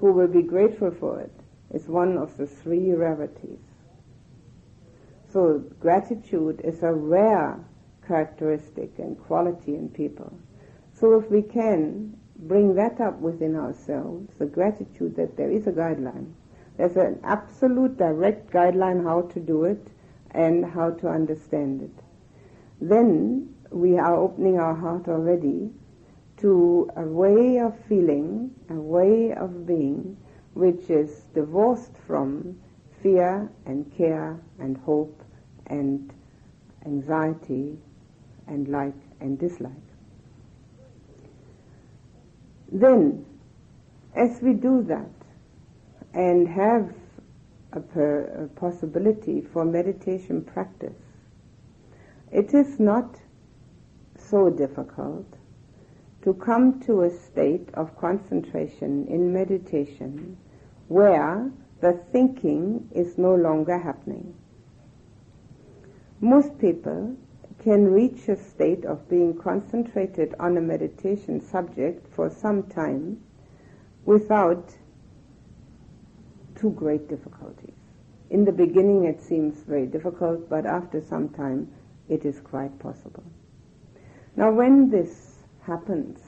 who will be grateful for it is one of the three rarities. So gratitude is a rare characteristic and quality in people. So if we can bring that up within ourselves, the gratitude that there is a guideline, there's an absolute direct guideline how to do it and how to understand it. Then we are opening our heart already to a way of feeling, a way of being, which is divorced from fear and care and hope and anxiety and like and dislike. Then, as we do that and have a possibility for meditation practice, it is not so difficult to come to a state of concentration in meditation where the thinking is no longer happening. Most people can reach a state of being concentrated on a meditation subject for some time without too great difficulties. In the beginning it seems very difficult, but after some time it is quite possible. Now when this happens,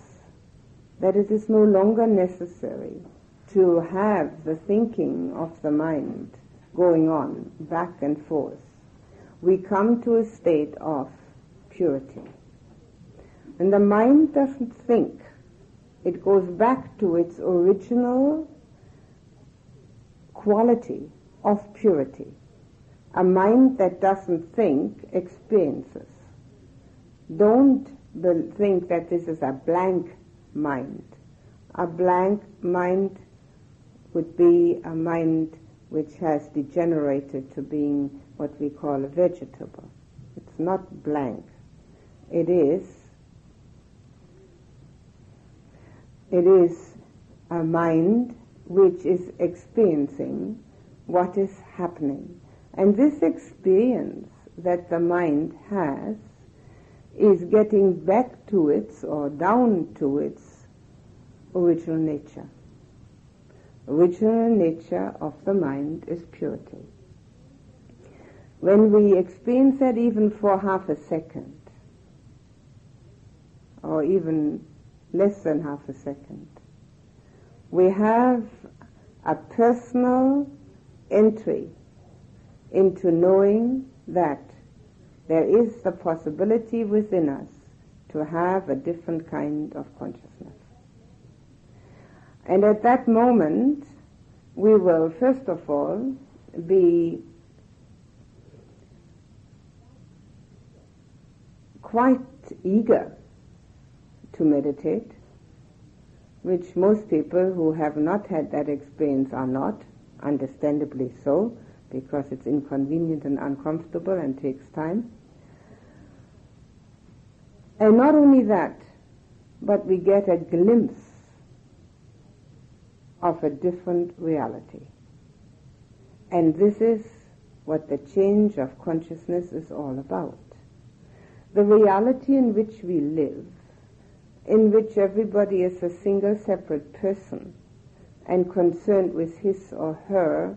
that it is no longer necessary to have the thinking of the mind going on back and forth, we come to a state of purity. And the mind doesn't think. It goes back to its original quality of purity. A mind that doesn't think experiences. Don't think that this is a blank mind. A blank mind would be a mind which has degenerated to being what we call a vegetable. It's not blank. It is a mind which is experiencing what is happening. And this experience that the mind has is getting back to its or down to its original nature. Original nature of the mind is purity. When we experience that even for half a second, or even less than half a second, we have a personal entry into knowing that there is the possibility within us to have a different kind of consciousness. And at that moment, we will first of all be quite eager to meditate, which most people who have not had that experience are not, understandably so, because it's inconvenient and uncomfortable and takes time. And not only that, but we get a glimpse of a different reality. And this is what the change of consciousness is all about. The reality in which we live, in which everybody is a single separate person and concerned with his or her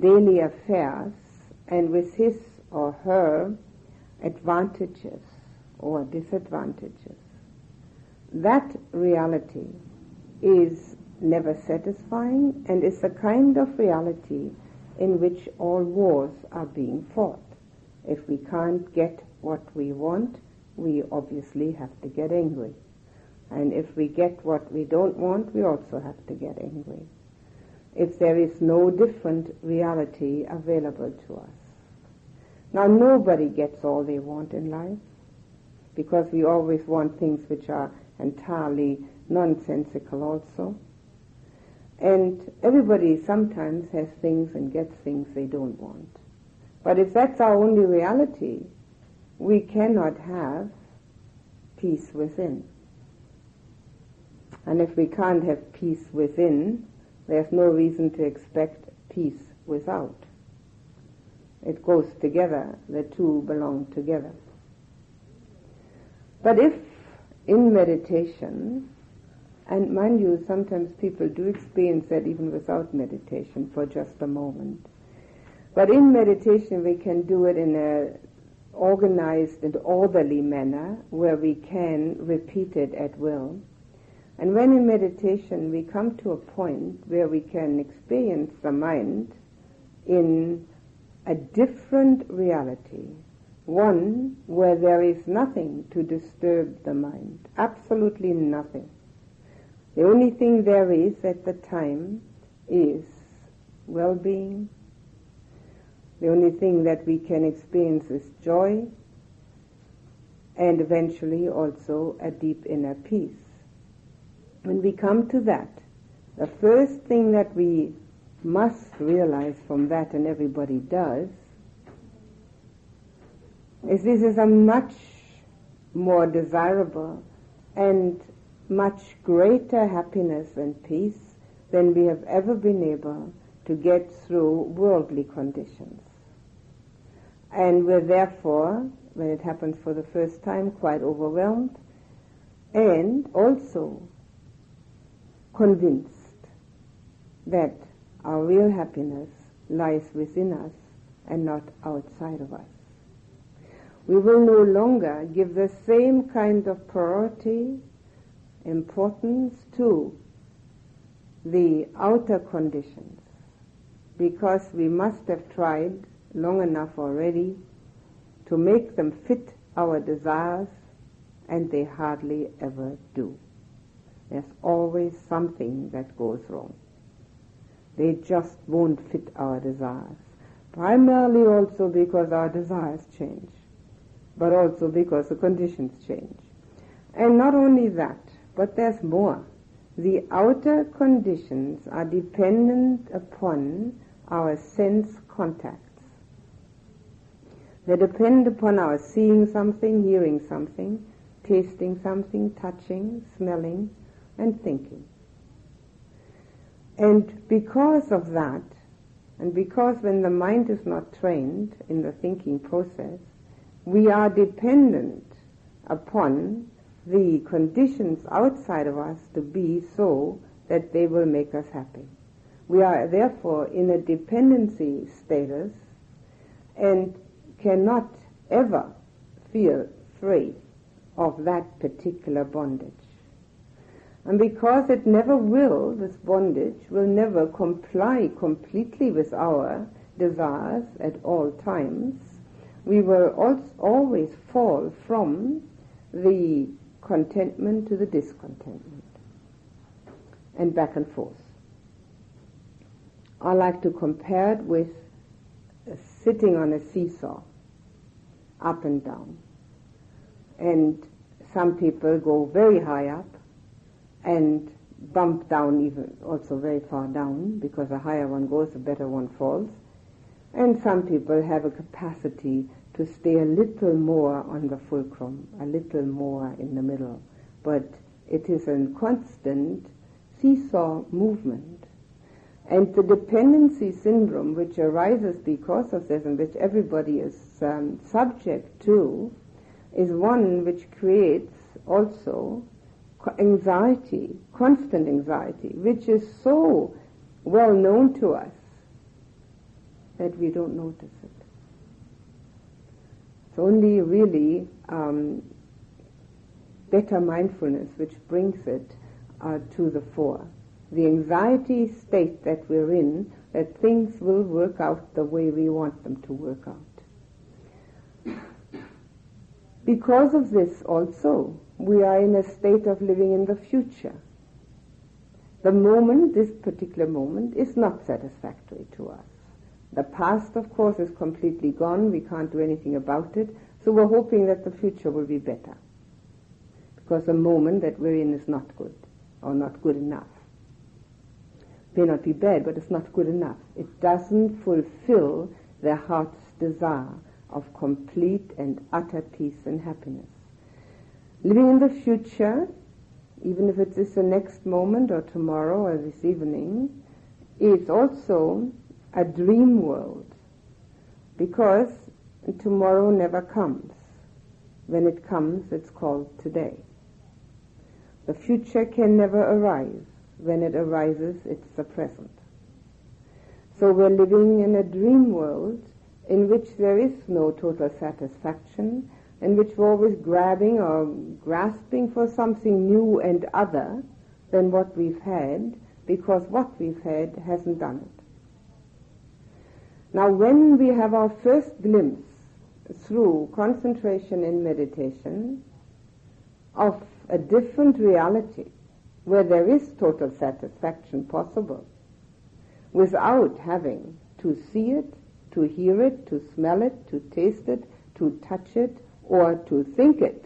daily affairs and with his or her advantages or disadvantages. That reality is never satisfying and is the kind of reality in which all wars are being fought. If we can't get what we want, we obviously have to get angry. And if we get what we don't want, we also have to get angry. If there is no different reality available to us. Now nobody gets all they want in life, because we always want things which are entirely nonsensical also. And everybody sometimes has things and gets things they don't want. But if that's our only reality, we cannot have peace within. And if we can't have peace within, there's no reason to expect peace without. It goes together, the two belong together. But if in meditation, and mind you, sometimes people do experience that even without meditation for just a moment, but in meditation we can do it in an organized and orderly manner where we can repeat it at will. And when in meditation we come to a point where we can experience the mind in a different reality, one where there is nothing to disturb the mind, absolutely nothing. The only thing there is at the time is well-being. The only thing that we can experience is joy, and eventually also a deep inner peace. When we come to that, the first thing that we must realize from that, and everybody does, is this is a much more desirable and much greater happiness and peace than we have ever been able to get through worldly conditions. And we're therefore, when it happens for the first time, quite overwhelmed and also convinced that our real happiness lies within us and not outside of us. We will no longer give the same kind of priority, importance to the outer conditions, because we must have tried long enough already to make them fit our desires, and they hardly ever do. There's always something that goes wrong. They just won't fit our desires, primarily also because our desires change, but also because the conditions change. And not only that, but there's more. The outer conditions are dependent upon our sense contacts. They depend upon our seeing something, hearing something, tasting something, touching, smelling, and thinking. And because of that, and because when the mind is not trained in the thinking process, we are dependent upon the conditions outside of us to be so that they will make us happy. We are therefore in a dependency status and cannot ever feel free of that particular bondage. And because it never will, this bondage will never comply completely with our desires at all times, we will always fall from the contentment to the discontentment, and back and forth. I like to compare it with sitting on a seesaw, up and down. And some people go very high up and bump down, even also very far down, because the higher one goes, the better one falls. And some people have a capacity to stay a little more on the fulcrum, a little more in the middle. But it is a constant seesaw movement. And the dependency syndrome, which arises because of this and which everybody is subject to, is one which creates also anxiety, constant anxiety, which is so well known to us that we don't notice it. It's only really better mindfulness which brings it to the fore. The anxiety state that we're in, that things will work out the way we want them to work out. Because of this also, we are in a state of living in the future. The moment, this particular moment, is not satisfactory to us. The past, of course, is completely gone. We can't do anything about it. So we're hoping that the future will be better, because the moment that we're in is not good, or not good enough. It may not be bad, but it's not good enough. It doesn't fulfill their heart's desire of complete and utter peace and happiness. Living in the future, even if it is the next moment or tomorrow or this evening, is also a dream world, because tomorrow never comes. When it comes, it's called today. The future can never arise. When it arises, it's the present. So we're living in a dream world in which there is no total satisfaction, in which we're always grabbing or grasping for something new and other than what we've had, because what we've had hasn't done it. Now, when we have our first glimpse through concentration and meditation of a different reality where there is total satisfaction possible without having to see it, to hear it, to smell it, to taste it, to touch it, or to think it,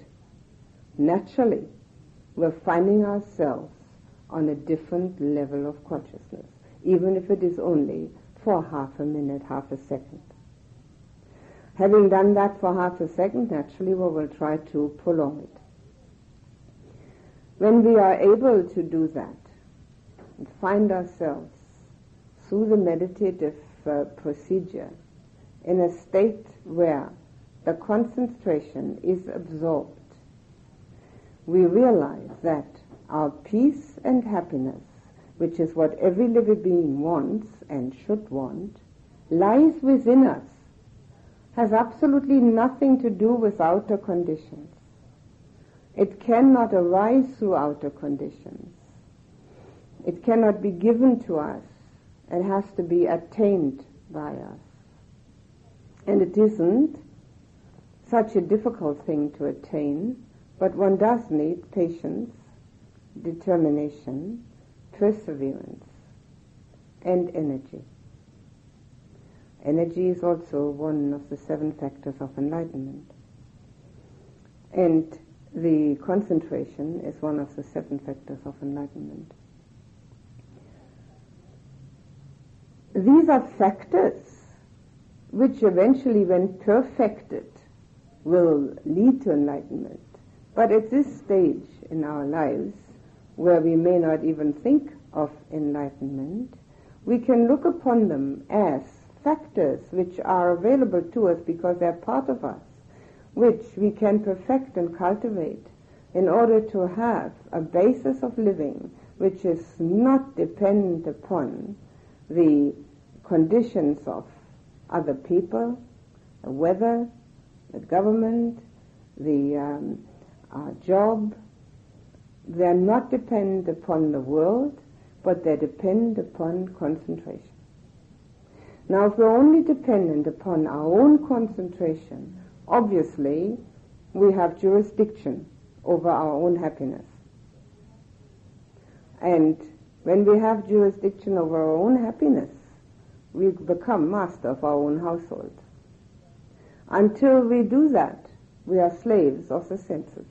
naturally we're finding ourselves on a different level of consciousness, even if it is only for half a minute, half a second. Having done that for half a second, naturally we will try to prolong it. When we are able to do that and find ourselves through the meditative procedure in a state where the concentration is absorbed, we realize that our peace and happiness, which is what every living being wants and should want, lies within us, has absolutely nothing to do with outer conditions. It cannot arise through outer conditions. It cannot be given to us. It has to be attained by us. And it isn't such a difficult thing to attain, but one does need patience, determination, perseverance, and energy. Energy is also one of the 7 factors of enlightenment. And the concentration is one of the 7 factors of enlightenment. These are factors which eventually, when perfected, will lead to enlightenment. But at this stage in our lives, where we may not even think of enlightenment, we can look upon them as factors which are available to us because they're part of us, which we can perfect and cultivate in order to have a basis of living which is not dependent upon the conditions of other people, the weather, the government, the job. They're not dependent upon the world, but they depend upon concentration. Now, if we're only dependent upon our own concentration, obviously we have jurisdiction over our own happiness. And when we have jurisdiction over our own happiness, we become master of our own household. Until we do that, we are slaves of the senses.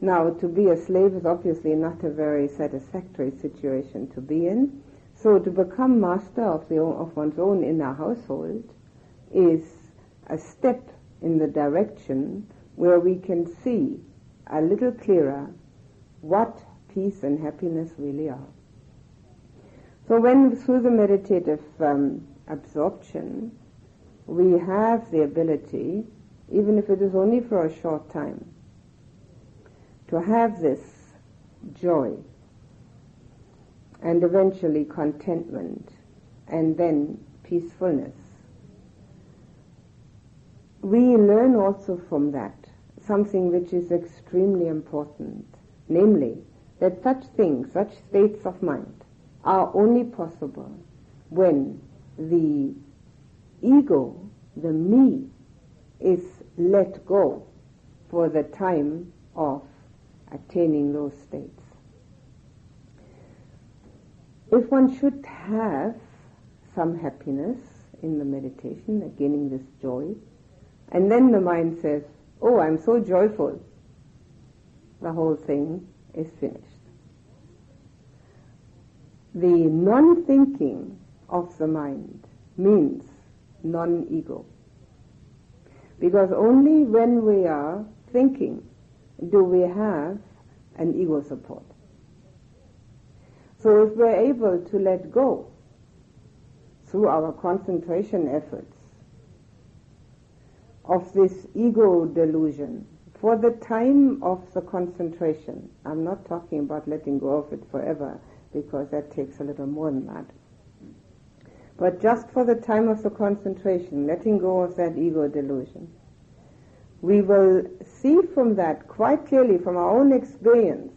Now, to be a slave is obviously not a very satisfactory situation to be in, so to become master of one's own inner household is a step in the direction where we can see a little clearer what peace and happiness really are. So when through the meditative absorption we have the ability, even if it is only for a short time, to have this joy and eventually contentment and then peacefulness, we learn also from that something which is extremely important, namely that such things, such states of mind, are only possible when the ego, the me, is let go for the time of attaining those states. If one should have some happiness in the meditation, like gaining this joy. And then the mind says, oh, I'm so joyful, the whole thing is finished. The non-thinking of the mind means non-ego. Because only when we are thinking do we have an ego support. So if we're able to let go through our concentration efforts of this ego delusion, for the time of the concentration, I'm not talking about letting go of it forever, because that takes a little more than that. But just for the time of the concentration, letting go of that ego delusion, we will see from that quite clearly, from our own experience,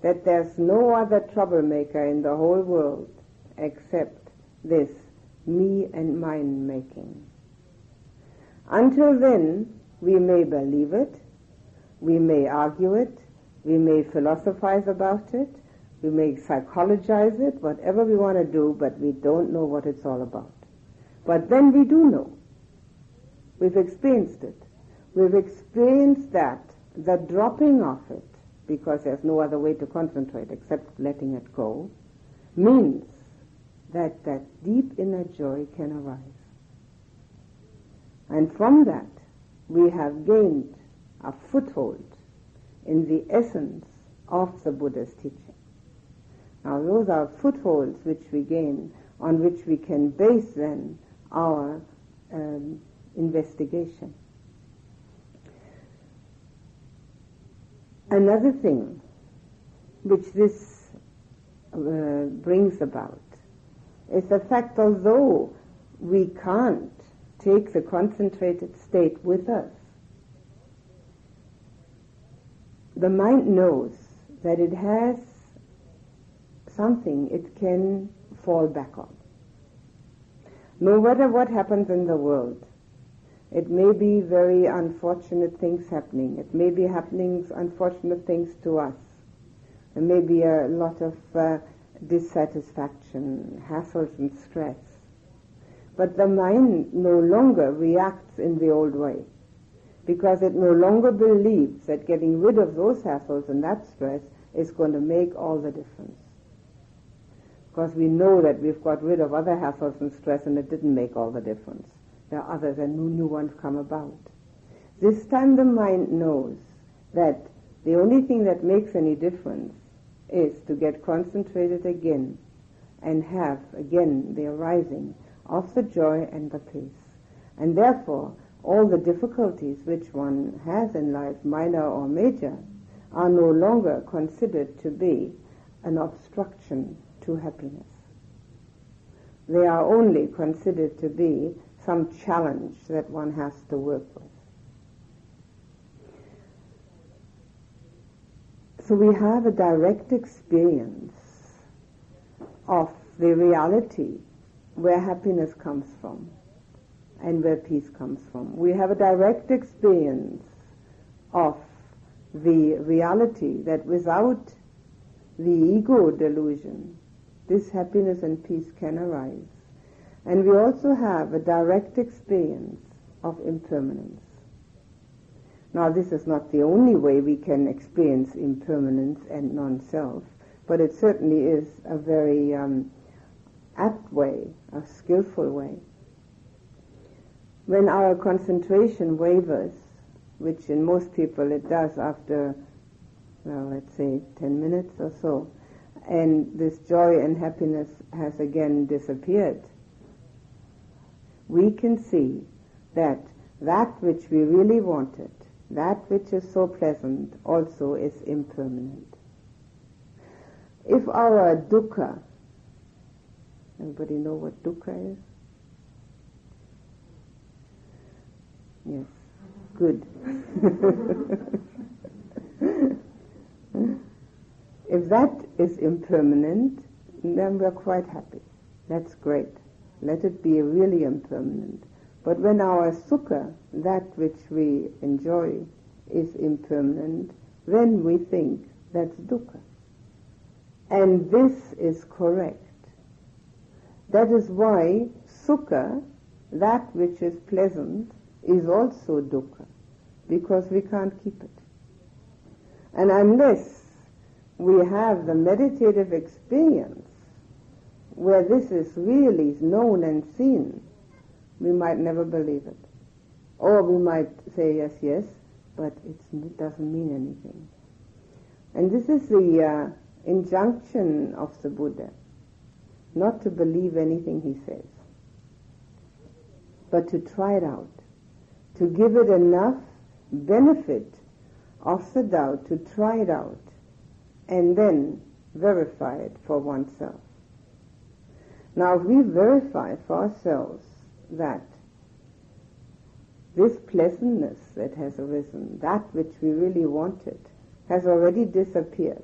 that there's no other troublemaker in the whole world except this me and mine making. Until then, we may believe it, we may argue it, we may philosophize about it, we may psychologize it, whatever we want to do, but we don't know what it's all about. But then we do know. We've experienced it. We've experienced that, the dropping of it, because there's no other way to concentrate except letting it go, means that that deep inner joy can arise. And from that, we have gained a foothold in the essence of the Buddha's teaching. Now those are footholds which we gain, on which we can base then our investigation. Another thing which this brings about is the fact, although we can't take the concentrated state with us, the mind knows that it has something it can fall back on. No matter what happens in the world, it may be very unfortunate things happening, it may be happening unfortunate things to us, there may be a lot of dissatisfaction, hassles and stress. But the mind no longer reacts in the old way, because it no longer believes that getting rid of those hassles and that stress is going to make all the difference. Because we know that we've got rid of other hassles and stress and it didn't make all the difference. There are others and new ones come about. This time the mind knows that the only thing that makes any difference is to get concentrated again and have again the arising of the joy and the peace. And therefore, all the difficulties which one has in life, minor or major, are no longer considered to be an obstruction to happiness. They are only considered to be some challenge that one has to work with. So we have a direct experience of the reality where happiness comes from and where peace comes from. We have a direct experience of the reality that without the ego delusion, this happiness and peace can arise. And we also have a direct experience of impermanence. Now this is not the only way we can experience impermanence and non-self, but it certainly is a very apt way, a skillful way. When our concentration wavers, which in most people it does after, well, let's say 10 minutes or so, and this joy and happiness has again disappeared, we can see that that which we really wanted, that which is so pleasant, also is impermanent. If our dukkha, everybody know what dukkha is? Yes, good. If that is impermanent, then we're quite happy. That's great. Let it be really impermanent. But when our sukha, that which we enjoy, is impermanent, then we think that's dukkha. And this is correct. That is why sukha, that which is pleasant, is also dukkha, because we can't keep it. And unless we have the meditative experience where this is really known and seen, we might never believe it. Or we might say, yes, yes, but it doesn't mean anything. And this is the injunction of the Buddha, not to believe anything he says, but to try it out, to give it enough benefit of the doubt, to try it out, and then verify it for oneself. Now, if we verify for ourselves that this pleasantness that has arisen, that which we really wanted, has already disappeared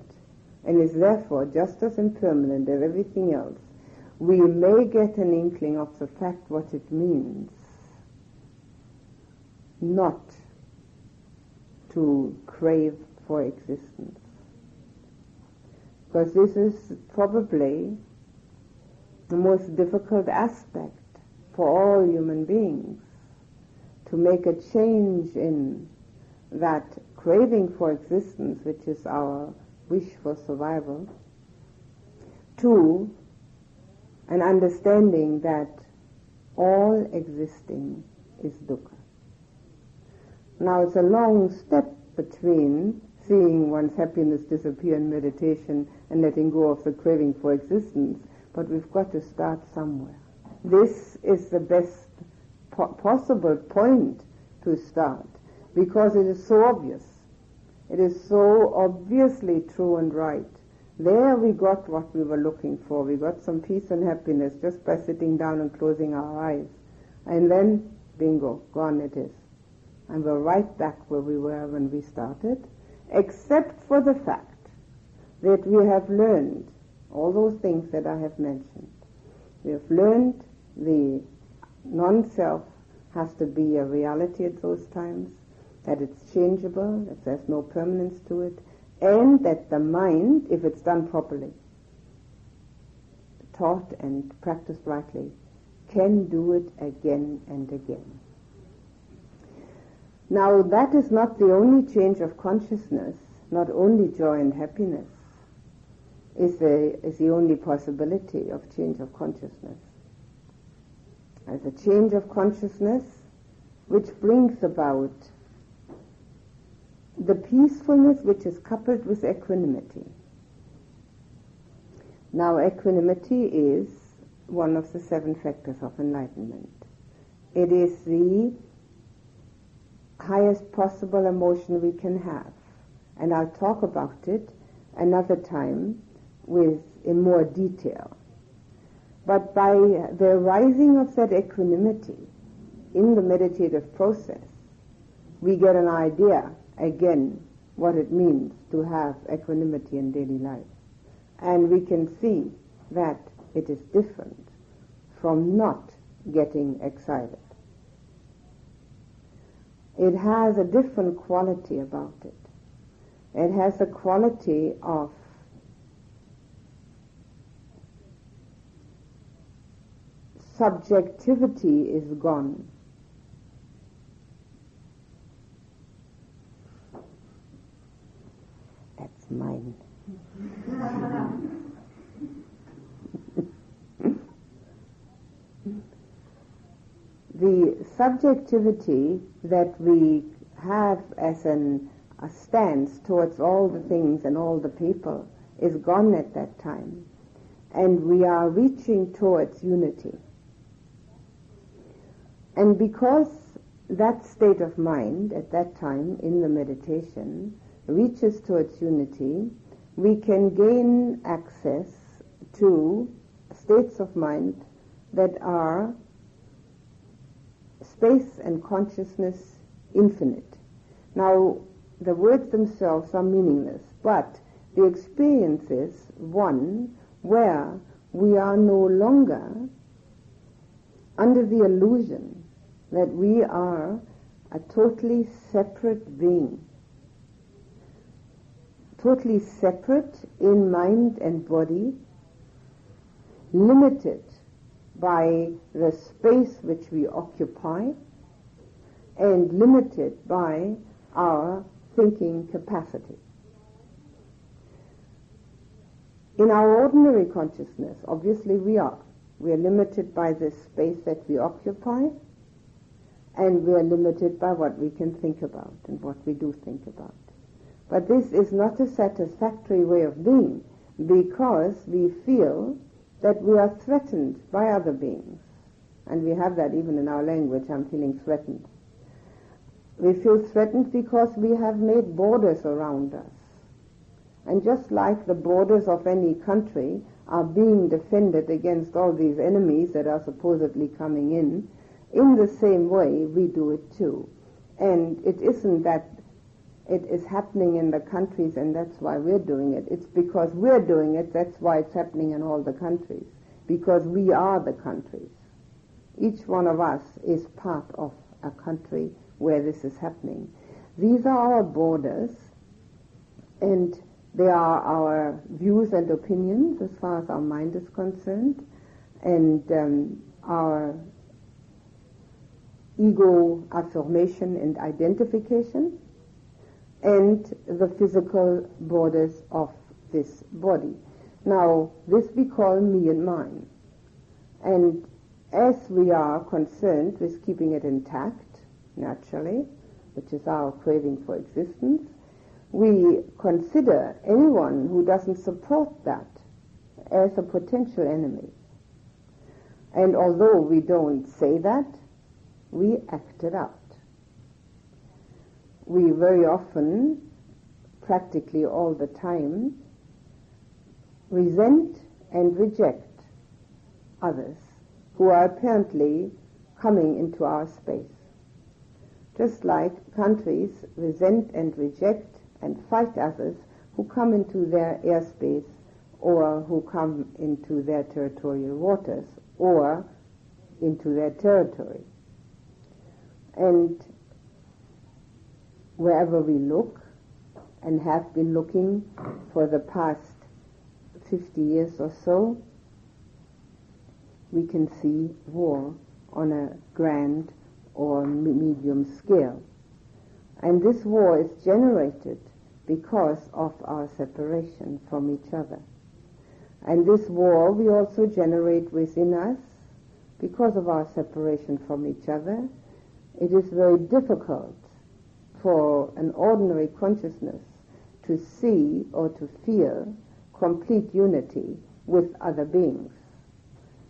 and is therefore just as impermanent as everything else, we may get an inkling of the fact what it means not to crave for existence. Because this is probably the most difficult aspect for all human beings, to make a change in that craving for existence, which is our wish for survival, to an understanding that all existing is dukkha. Now, it's a long step between seeing one's happiness disappear in meditation and letting go of the craving for existence, but we've got to start somewhere. This is the best possible point to start, because it is so obvious. It is so obviously true and right. There we got what we were looking for. We got some peace and happiness just by sitting down and closing our eyes. And then, bingo, gone it is. And we're right back where we were when we started, except for the fact that we have learned all those things that I have mentioned. We have learned the non-self has to be a reality at those times, that it's changeable, that there's no permanence to it, and that the mind, if it's done properly, taught and practiced rightly, can do it again and again. Now, that is not the only change of consciousness. Not only joy and happiness is the only possibility of change of consciousness. As a change of consciousness which brings about the peacefulness which is coupled with equanimity. Now, equanimity is one of the 7 factors of enlightenment. It is the highest possible emotion we can have, and I'll talk about it another time in more detail. But by the arising of that equanimity in the meditative process, we get an idea again what it means to have equanimity in daily life. And we can see that it is different from not getting excited. It has a different quality about it. It has a quality of subjectivity is gone. That's mine. The subjectivity that we have as a stance towards all the things and all the people is gone at that time, and we are reaching towards unity. And because that state of mind at that time in the meditation reaches towards unity, we can gain access to states of mind that are space and consciousness infinite. Now, the words themselves are meaningless, but the experience is one where we are no longer under the illusion that we are a totally separate being, totally separate in mind and body, limited by the space which we occupy and limited by our thinking capacity. In our ordinary consciousness, obviously we are limited by the space that we occupy, and we are limited by what we can think about and what we do think about. But this is not a satisfactory way of being, because we feel that we are threatened by other beings. And we have that even in our language, I'm feeling threatened. We feel threatened because we have made borders around us. And just like the borders of any country are being defended against all these enemies that are supposedly coming in the same way we do it too. And it isn't that it is happening in the countries and that's why we're doing it. It's because we're doing it, that's why it's happening in all the countries. Because we are the countries. Each one of us is part of a country where this is happening. These are our borders, and they are our views and opinions as far as our mind is concerned, and our ego affirmation and identification, and the physical borders of this body. Now, this we call me and mine. And as we are concerned with keeping it intact, naturally, which is our craving for existence, we consider anyone who doesn't support that as a potential enemy. And although we don't say that, we act it out. We very often, practically all the time, resent and reject others who are apparently coming into our space. Just like countries resent and reject and fight others who come into their airspace or who come into their territorial waters or into their territory. And wherever we look, and have been looking for the past 50 years or so, we can see war on a grand or medium scale. And this war is generated because of our separation from each other. And this war we also generate within us because of our separation from each other. It is very difficult for an ordinary consciousness to see or to feel complete unity with other beings,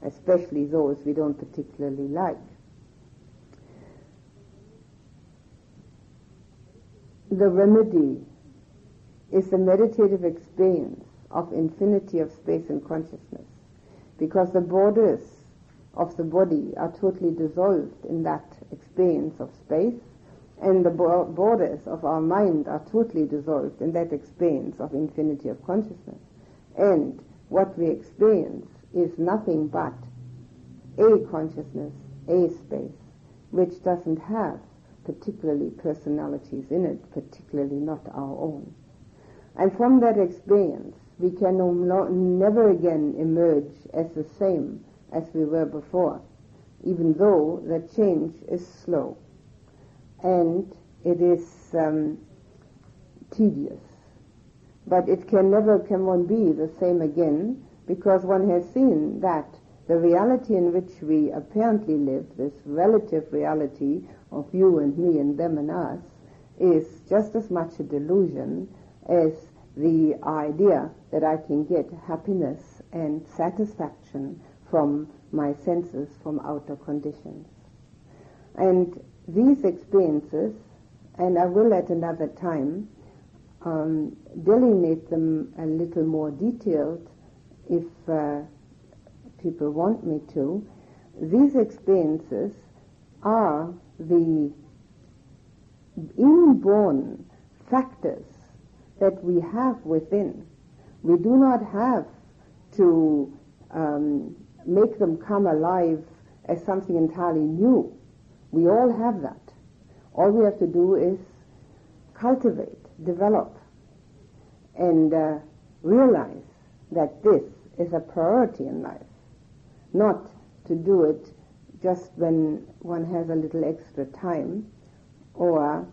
especially those we don't particularly like. The remedy is the meditative experience of infinity of space and consciousness, because the borders of the body are totally dissolved in that experience of space, and the borders of our mind are totally dissolved in that experience of infinity of consciousness. And what we experience is nothing but a consciousness, a space, which doesn't have particularly personalities in it, particularly not our own. And from that experience, we can never again emerge as the same as we were before, even though the change is slow. And it is tedious. But it can never come on be the same again, because one has seen that the reality in which we apparently live, this relative reality of you and me and them and us, is just as much a delusion as the idea that I can get happiness and satisfaction from my senses, from outer conditions. And these experiences, and I will at another time delineate them a little more detailed if people want me to, these experiences are the inborn factors that we have within. We do not have to make them come alive as something entirely new. We all have that. All we have to do is cultivate, develop, and realize that this is a priority in life, not to do it just when one has a little extra time, or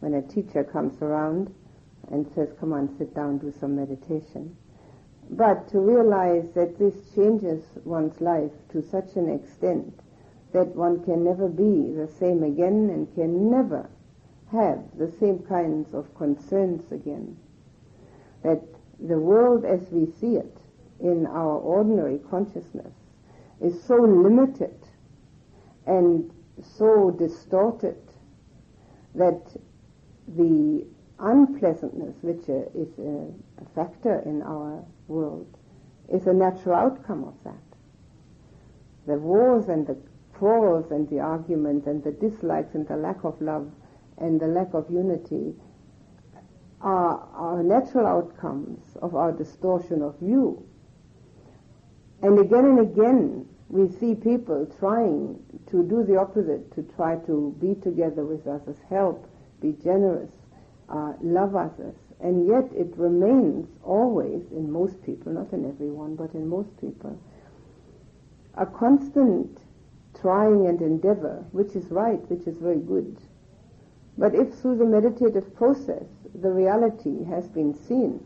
when a teacher comes around and says, come on, sit down, do some meditation. But to realize that this changes one's life to such an extent that one can never be the same again and can never have the same kinds of concerns again. That the world as we see it in our ordinary consciousness is so limited and so distorted that the unpleasantness, which is a factor in our world, is a natural outcome of that. The wars and the quarrels and the arguments and the dislikes and the lack of love and the lack of unity are our natural outcomes of our distortion of view. And again we see people trying to do the opposite, to try to be together with others, help, be generous, love others, and yet it remains always in most people, not in everyone, but in most people, a constant trying and endeavor, which is right, which is very good. But if through the meditative process the reality has been seen,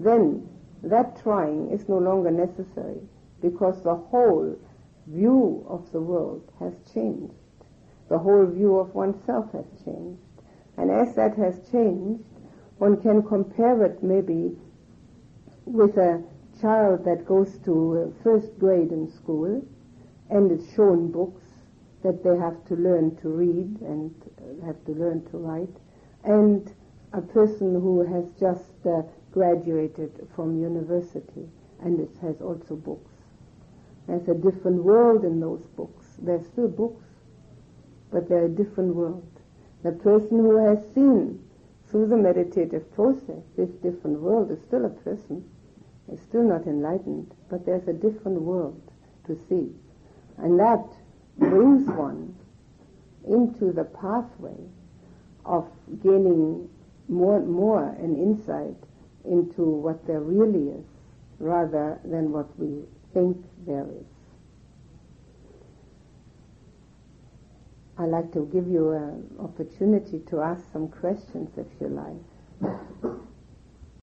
then that trying is no longer necessary, because the whole view of the world has changed. The whole view of oneself has changed. And as that has changed, one can compare it maybe with a child that goes to first grade in school and is shown books that they have to learn to read and have to learn to write, and a person who has just graduated from university and it has also books. There's a different world in those books. There's still books, but they're a different world. The person who has seen through the meditative process this different world is still a person, is still not enlightened, but there's a different world to see. And that brings one into the pathway of gaining more and more an insight into what there really is, rather than what we think there is. I'd like to give you an opportunity to ask some questions, if you like.